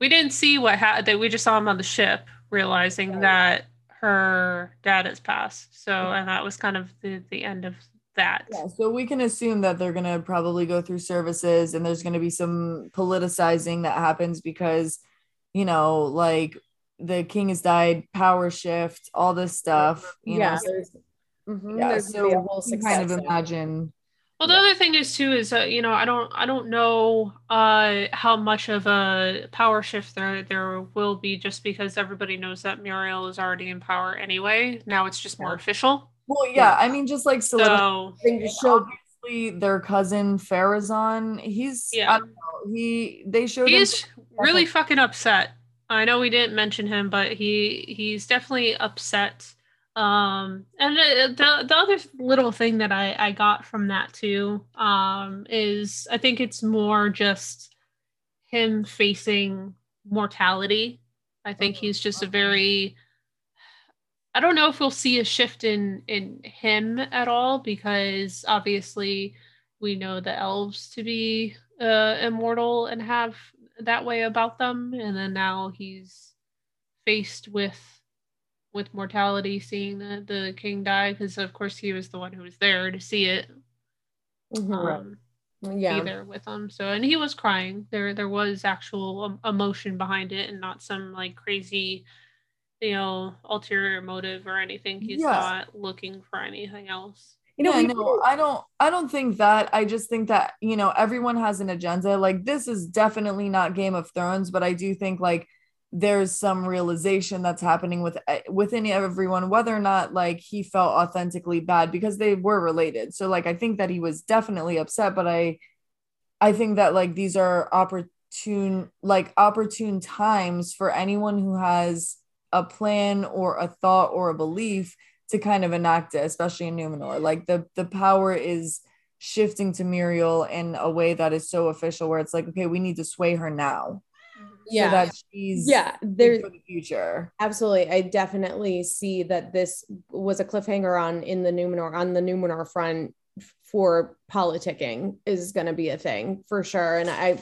we didn't see what that we just saw him on the ship, realizing that her dad has passed. So, and that was kind of the end of that. Yeah, so we can assume that they're gonna probably go through services, and there's gonna be some politicizing that happens because, you know, like, the king has died, power shift, all this stuff. You know. There's kind of imagine. Well, the other thing is too is you know, I don't know how much of a power shift there will be, just because everybody knows that Muriel is already in power anyway. Now it's just more official. Well, yeah, I mean, just like so obviously their cousin Farazan, he's really fucking upset. I know we didn't mention him, but he's definitely upset. And the other little thing that I got from that too is I think it's more just him facing mortality. I think he's just a very, I don't know if we'll see a shift in him at all, because obviously we know the elves to be immortal and have that way about them, and then now he's faced with mortality, seeing the king die, because of course he was the one who was there to see it. Be there with him. So, and he was crying. There was actual emotion behind it, and not some like crazy, you know, ulterior motive or anything. He's not looking for anything else. You know, I don't think that. I just think that, you know, everyone has an agenda. Like, this is definitely not Game of Thrones, but I do think like there's some realization that's happening within everyone, whether or not like he felt authentically bad, because they were related. So like, I think that he was definitely upset, but I think that like these are opportune times for anyone who has a plan or a thought or a belief to kind of enact it, especially in Numenor. Like the power is shifting to Muriel in a way that is so official, where it's like, okay, we need to sway her now. Yeah. So that she's there for the future. Absolutely. I definitely see that this was a cliffhanger on the Numenor front for politicking is going to be a thing for sure. And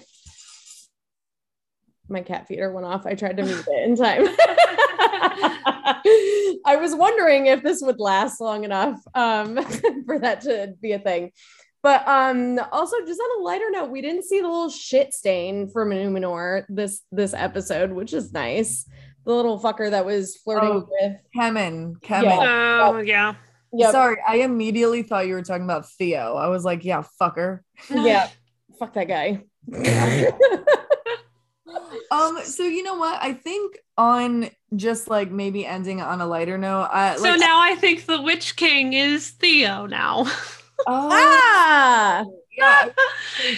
my cat feeder went off. I tried to mute it in time. I was wondering if this would last long enough for that to be a thing. But also, just on a lighter note, we didn't see the little shit stain from Numenor this episode, which is nice. The little fucker that was flirting with Kemen. Yeah. Yeah. Yep. Sorry, I immediately thought you were talking about Theo. I was like, yeah, fucker. Yeah, fuck that guy. So you know what? I think on just like maybe ending on a lighter note. So now I think the Witch King is Theo now. Yeah.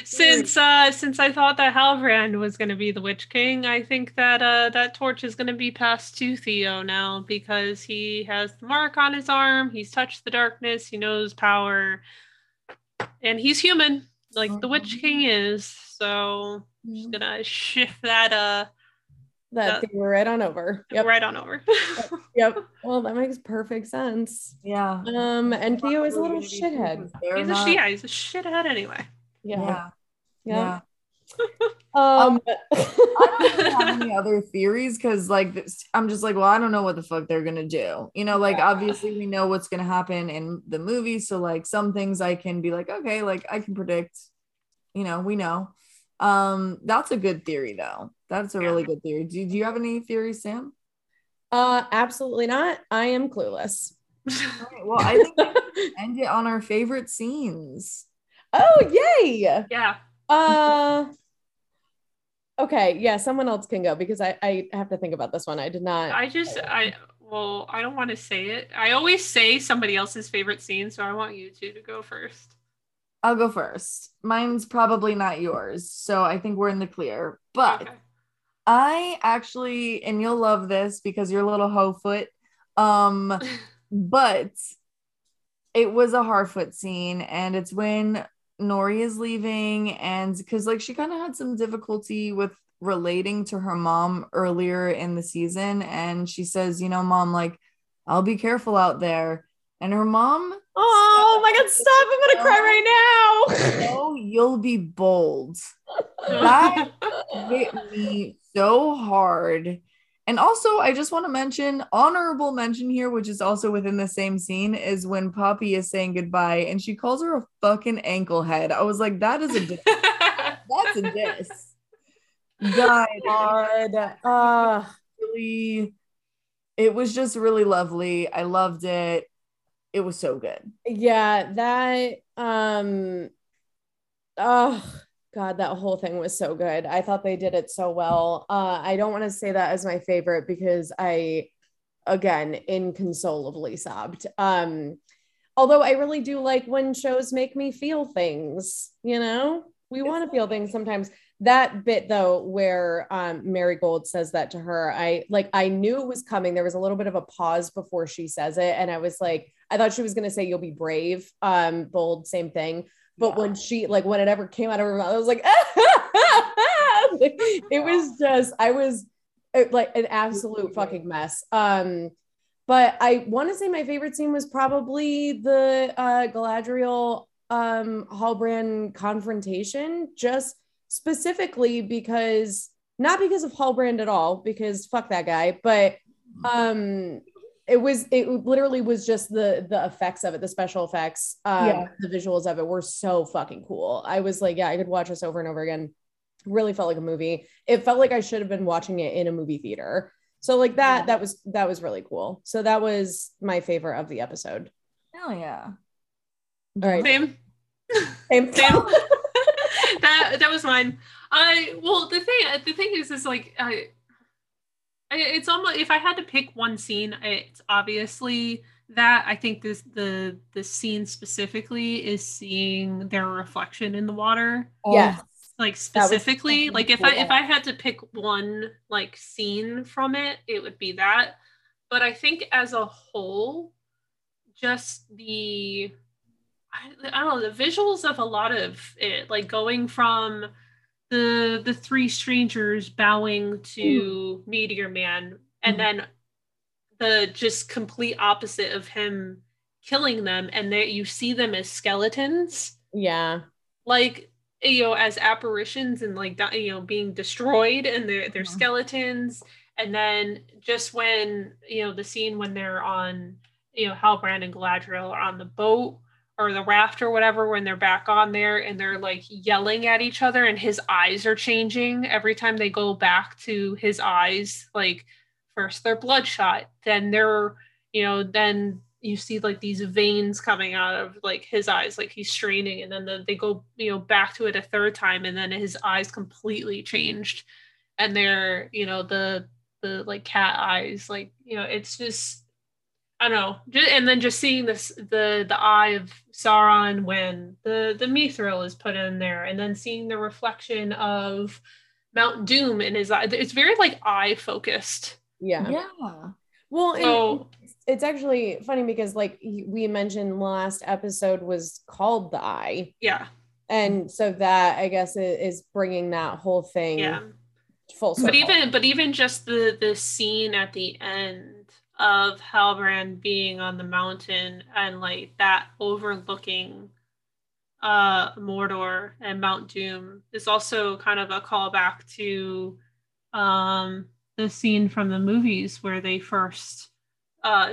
Since I thought that Halbrand was going to be the Witch King, I think that that torch is going to be passed to Theo now, because he has the mark on his arm. He's touched the darkness. He knows power, and he's human, like the Witch King is. So I'm just gonna shift that thing right on over. Yep. Right on over. Yep. Well, that makes perfect sense. Yeah. And Theo is a little shithead. He's a shithead anyway. Yeah. I don't really have any other theories because I'm just like, well, I don't know what the fuck they're gonna do, obviously we know what's gonna happen in the movie, so some things I can be okay, I can predict, we know. That's a good theory though. That's a really good theory. Do you have any theories, Sam? Absolutely not. I am clueless. All right, well, I think we can end it on our favorite scenes. Oh, yay! Yeah. Okay. Yeah. Someone else can go because I have to think about this one. I don't want to say it. I always say somebody else's favorite scene. So I want you two to go first. I'll go first. Mine's probably not yours. So I think we're in the clear, but okay. I actually, and you'll love this because you're a little hoe foot. But it was a Harfoot scene, and it's when Nori is leaving, and because she kind of had some difficulty with relating to her mom earlier in the season, and she says, mom, I'll be careful out there, and her mom, oh my god, stop, I'm gonna cry right now. Oh, you'll be bold. That hit me so hard. And also, I just want to mention, honorable mention here, which is also within the same scene, is when Poppy is saying goodbye and she calls her a fucking anklehead. I was like, that is a diss. That's a diss. God. Really, it was just really lovely. I loved it. It was so good. Yeah, that, God, that whole thing was so good. I thought they did it so well. I don't want to say that as my favorite because I, again, inconsolably sobbed. Although I really do like when shows make me feel things, we want to feel things sometimes. That bit though, where Marigold says that to her, I knew it was coming. There was a little bit of a pause before she says it. And I was like, I thought she was going to say, you'll be brave, bold, same thing. But when she, when it ever came out of her mouth, I was like, it was just, I was an absolute fucking mess. But I want to say my favorite scene was probably the Galadriel Halbrand confrontation, just specifically because, not because of Halbrand at all, because fuck that guy, but It literally was just the effects of it, the special effects, the visuals of it were so fucking cool. I was like, yeah, I could watch this over and over again. Really felt like a movie. It felt like I should have been watching it in a movie theater. So that was really cool. So that was my favorite of the episode. Hell yeah. All right. Same. That was mine. It's almost, if I had to pick one scene, it's obviously that. I think the scene specifically is seeing their reflection in the water. Yes. Specifically, if I had to pick one scene from it, it would be that. But I think as a whole, just the, I don't know, the visuals of a lot of it, going from the three strangers bowing to Meteor Man, and then the just complete opposite of him killing them, and that you see them as skeletons, as apparitions, and being destroyed, and they're skeletons. And then just when the scene when they're on, Halbrand and Galadriel are on the boat or the raft or whatever, when they're back on there and they're yelling at each other, and his eyes are changing every time they go back to his eyes. First they're bloodshot, then they're, then you see these veins coming out of his eyes, he's straining, and then they go, back to it a third time, and then his eyes completely changed, and they're, the cat eyes, it's just, I don't know. And then just seeing this, the eye of Sauron when the Mithril is put in there, and then seeing the reflection of Mount Doom in his eye. It's very eye focused. Yeah. Yeah. Well, so, it's actually funny because we mentioned last episode was called The Eye. Yeah. And so that, I guess, is bringing that whole thing full circle. But even just the scene at the end of Halbrand being on the mountain and like that overlooking Mordor and Mount Doom is also kind of a callback to the scene from the movies where they first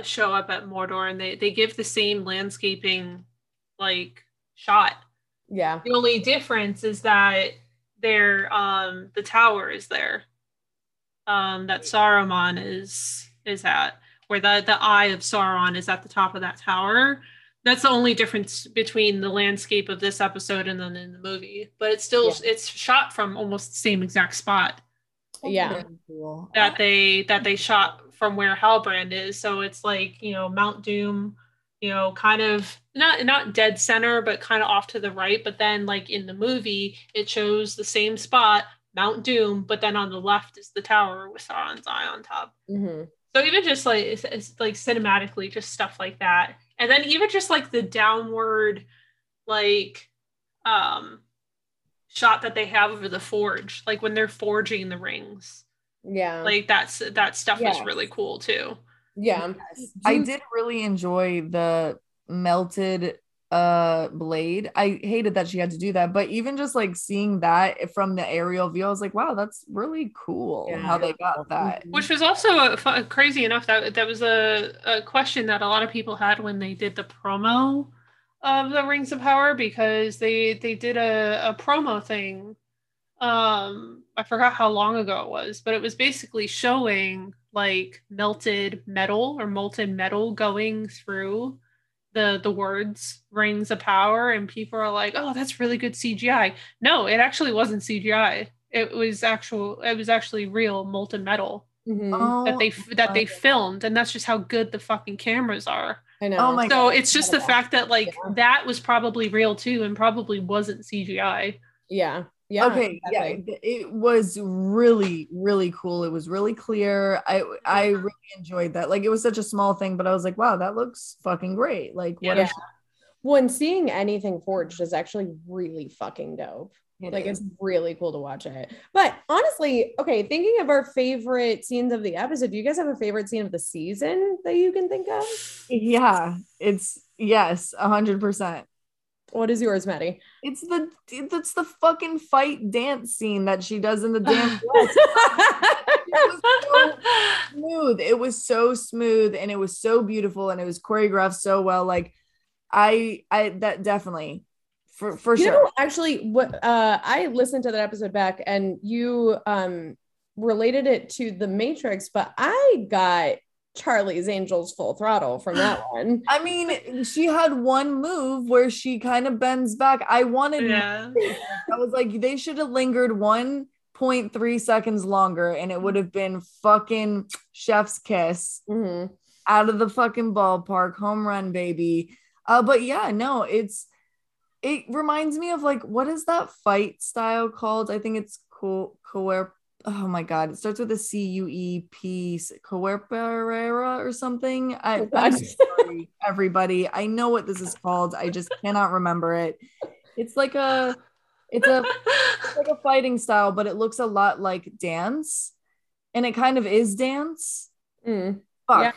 show up at Mordor, and they give the same landscaping like shot. Yeah. The only difference is that their the tower is there. That Saruman is at, where the eye of Sauron is at the top of that tower. That's the only difference between the landscape of this episode and then in the movie. But it's still it's shot from almost the same exact spot. Yeah. That they shot from where Halbrand is. So it's like, you know, Mount Doom, you know, kind of not dead center, but kind of off to the right. But then like in the movie, it shows the same spot, Mount Doom, but then on the left is the tower with Sauron's eye on top. Mm-hmm. So even just like, it's like cinematically, just stuff like that. And then even just like the downward, like, shot that they have over the forge, like when they're forging the rings. Yeah. Like that stuff is really cool too. Yeah. Yes. I did really enjoy the melted blade. I hated that she had to do that, but even just like seeing that from the aerial view, I was like, wow, that's really cool how they got that. Which was also crazy enough that was a question that a lot of people had when they did the promo of the Rings of Power, because they did a promo thing. I forgot how long ago it was, but it was basically showing like melted metal or molten metal going through the words Rings of Power, and people are like, oh, that's really good CGI. No, it actually wasn't CGI. It was actually real molten metal that they filmed, and that's just how good the fucking cameras are. I know. Oh my God. It's just the fact that like that was probably real too, and probably wasn't CGI. Yeah. Yeah. Okay. Exactly. Yeah. It was really, really cool. It was really clear. I really enjoyed that. Like, it was such a small thing, but I was like, wow, that looks fucking great. Like, what? Yeah. When seeing anything forged is actually really fucking dope. It's really cool to watch it. But honestly, okay, thinking of our favorite scenes of the episode, do you guys have a favorite scene of the season that you can think of? Yeah, it's, yes, 100%. What is yours, Maddie? It's the fucking fight dance scene that she does in the dance. It was so smooth. It was so smooth, and it was so beautiful, and it was choreographed so well. Like, I that definitely. For sure. You know, actually, what I listened to that episode back, and you related it to The Matrix, but I got Charlie's Angels Full Throttle from that one. I mean, she had one move where she kind of bends back. I wanted, I was like, they should have lingered 1.3 seconds longer, and it would have been fucking chef's kiss out of the fucking ballpark, home run, baby. But yeah, no, It reminds me of, like, what is that fight style called? I think it's cuerpo. Oh my God. It starts with a C-U-E-P, cuerperera or something. I'm sorry, everybody. I know what this is called. I just cannot remember it. It's like a fighting style, but it looks a lot like dance, and it kind of is dance. Fuck. Yeah.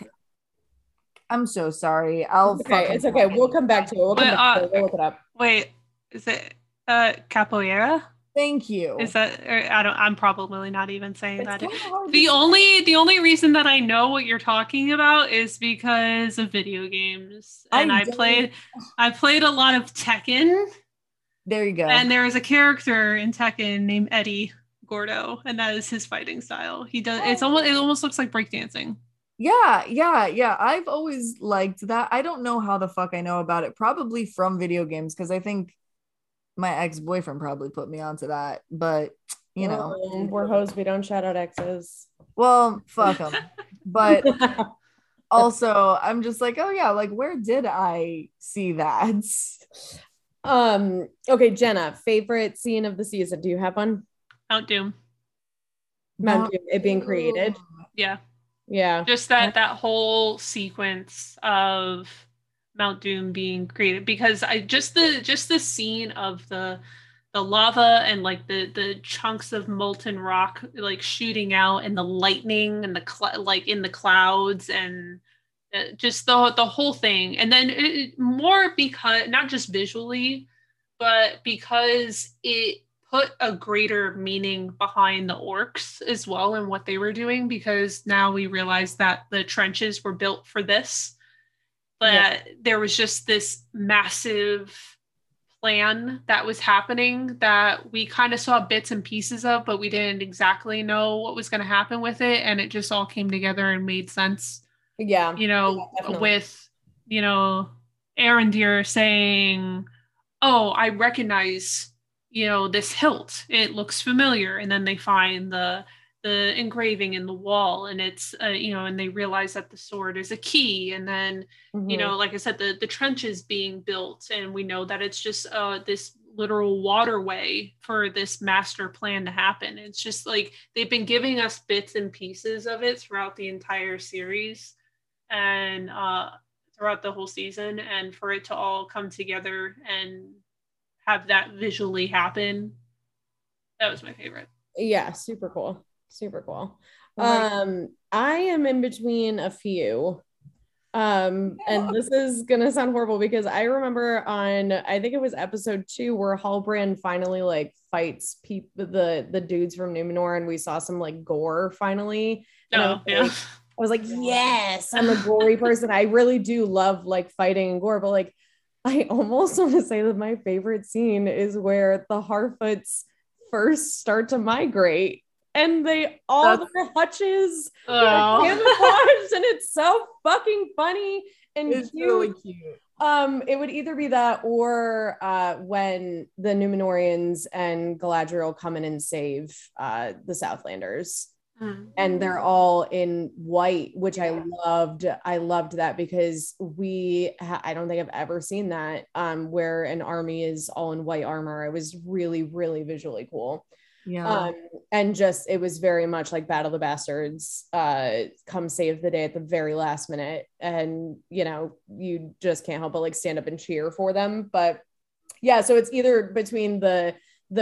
I'm so sorry. It's okay. We'll come back to it. We'll look it up. Wait, is it capoeira? Thank you. Is that? I'm probably not even saying that. The only reason that I know what you're talking about is because of video games, and I played a lot of Tekken. There you go. And there is a character in Tekken named Eddie Gordo, and that is his fighting style. He does. Oh. It almost looks like breakdancing. Yeah. I've always liked that. I don't know how the fuck I know about it. Probably from video games, because I think my ex-boyfriend probably put me onto that. But, you know. We're hoes. We don't shout out exes. Well, fuck them. But also, I'm just like, oh yeah, like, where did I see that? Okay, Jenna, favorite scene of the season. Do you have one? Mount Doom. Mount Doom, it being created. Yeah. Yeah, just that whole sequence of Mount Doom being created, because I just the scene of the lava and like the chunks of molten rock like shooting out, and the lightning and the like in the clouds, and just the whole thing. And then it, more because not just visually, but because it put a greater meaning behind the orcs as well and what they were doing, because now we realize that the trenches were built for this. But there was just this massive plan that was happening that we kind of saw bits and pieces of, but we didn't exactly know what was going to happen with it. And it just all came together and made sense. Yeah. You know, yeah, with, you know, Arendir saying, oh, I recognize, you know, this hilt. It looks familiar. And then they find the engraving in the wall, and it's you know, and they realize that the sword is a key. And then you know, like I said, the trench is being built, and we know that it's just this literal waterway for this master plan to happen. It's just like they've been giving us bits and pieces of it throughout the entire series and throughout the whole season, and for it to all come together and have that visually happen, that was my favorite. Yeah, super cool. Super cool. I am in between a few. And this is going to sound horrible, because I remember on, I think it was episode 2 where Halbrand finally like fights the dudes from Numenor, and we saw some like gore finally. I was like, yes, I'm a gory person. I really do love like fighting and gore, but like, I almost want to say that my favorite scene is where the Harfoots first start to migrate, and they all their hutches are camouflaged, and it's so fucking funny and it's cute. Really cute. It would either be that or when the Numenorians and Galadriel come in and save the Southlanders, and they're all in white, which I loved that, because I don't think I've ever seen that where an army is all in white armor. It was really, really visually cool. Yeah. And just, it was very much like Battle of the Bastards, come save the day at the very last minute. And, you know, you just can't help but like stand up and cheer for them. But yeah, so it's either between the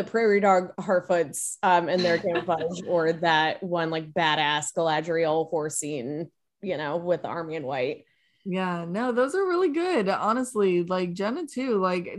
prairie dog Harfoots, and their camouflage or that one like badass Galadriel horse scene, you know, with the army in white. Yeah, no, those are really good. Honestly, like Jenna too, like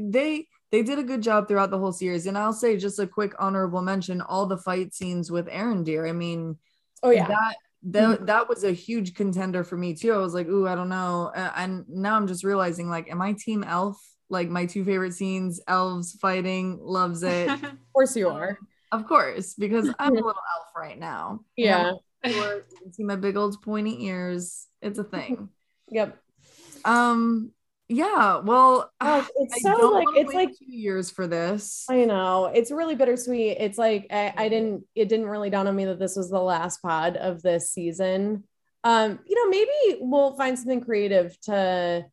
they did a good job throughout the whole series. And I'll say just a quick honorable mention, all the fight scenes with Arendir. I mean, that was a huge contender for me too. I was like, ooh, I don't know. And now I'm just realizing, like, am I team elf? Like my two favorite scenes, elves fighting, loves it. Of course you are. Of course, because I'm a little elf right now. Yeah. You see my big old pointy ears. It's a thing. Yep. Yeah, well, it's so like it's like 2 years for this. I know, it's really bittersweet. It's like it didn't really dawn on me that this was the last pod of this season. You know, maybe we'll find something creative to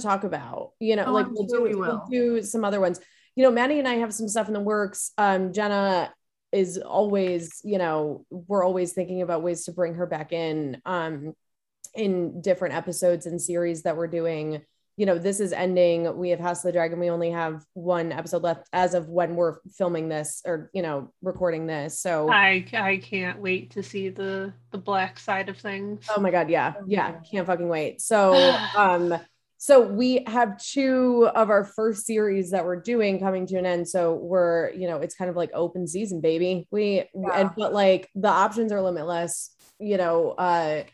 talk about. You know, we'll do some other ones. You know, Maddie and I have some stuff in the works. Jenna is always, you know, we're always thinking about ways to bring her back in different episodes and series that we're doing. You know, this is ending. We have House of the Dragon. We only have one episode left as of when we're filming this, or, you know, recording this. So I can't wait to see the black side of things. Oh my God. Yeah. Yeah. Can't fucking wait. So, so we have 2 of our first series that we're doing coming to an end. So we're, you know, it's kind of like open season, baby. But like the options are limitless, you know,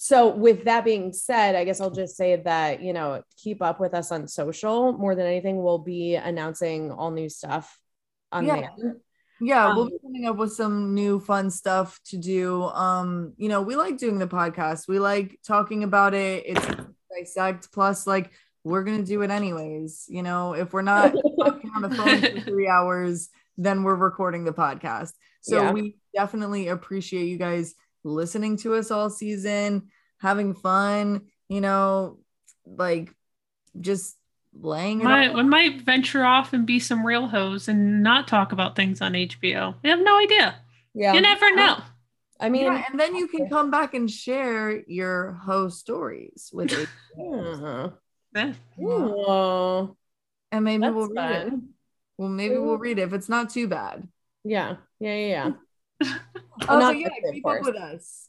so with that being said, I guess I'll just say that, you know, keep up with us on social. More than anything, we'll be announcing all new stuff on there. Yeah, we'll be coming up with some new fun stuff to do. You know, we like doing the podcast. We like talking about it. It's dissect. Plus, like, we're going to do it anyways. You know, if we're not talking on the phone for 3 hours, then we're recording the podcast. So we definitely appreciate you guys listening to us all season, having fun, you know, like just laying. We might venture off and be some real hoes and not talk about things on HBO. We have no idea. Yeah, you never know. I mean, and then you can come back and share your hoe stories with. Ooh. And maybe that's we'll read fun. It. Well, maybe we'll read it if it's not too bad. Yeah. Oh, yeah, keep up with us.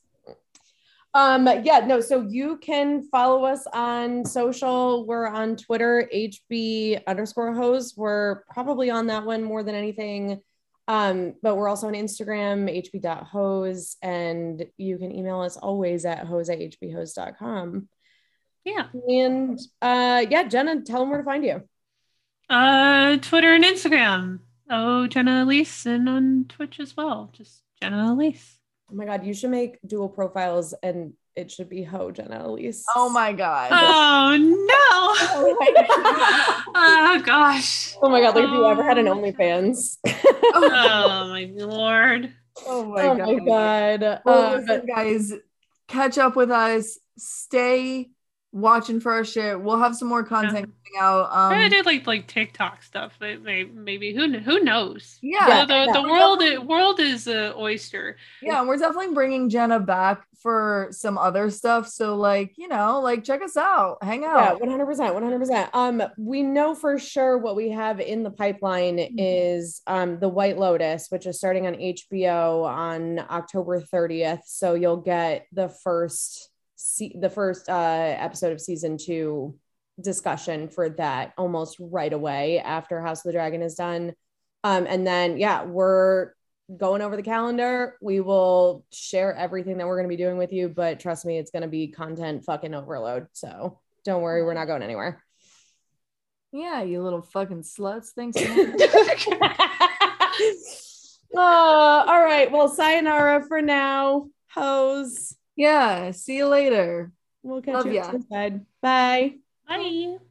So you can follow us on social. We're on Twitter, HB_hoes. We're probably on that one more than anything. But we're also on Instagram, hb.hoes, and you can email us always at hoes@hbhoes.com. Yeah. And Jenna, tell them where to find you. Twitter and Instagram. Oh, Jenna Elise, and on Twitch as well. Just Jenna Elise. Oh my God, you should make dual profiles and it should be Ho Jenna Elise. Oh my God. Oh no. Oh gosh. Oh my God, like if you ever had an OnlyFans. Oh my Lord. Oh my God. Well, listen, guys, catch up with us. Stay watching for our shit. We'll have some more content coming out. I did like TikTok stuff, but maybe who knows? Yeah, the world is an oyster. Yeah, and we're definitely bringing Jenna back for some other stuff. So check us out, hang out. Yeah, 100%. We know for sure what we have in the pipeline is The White Lotus, which is starting on HBO on October 30th. So you'll get the first episode of season 2 discussion for that almost right away after House of the Dragon is done. And then, we're going over the calendar. We will share everything that we're going to be doing with you, but trust me, it's going to be content fucking overload. So don't worry, we're not going anywhere. Yeah, you little fucking sluts. Thanks. All right. Well, sayonara for now. Hoes. Yeah, see you later. We'll catch you inside. Bye. Bye.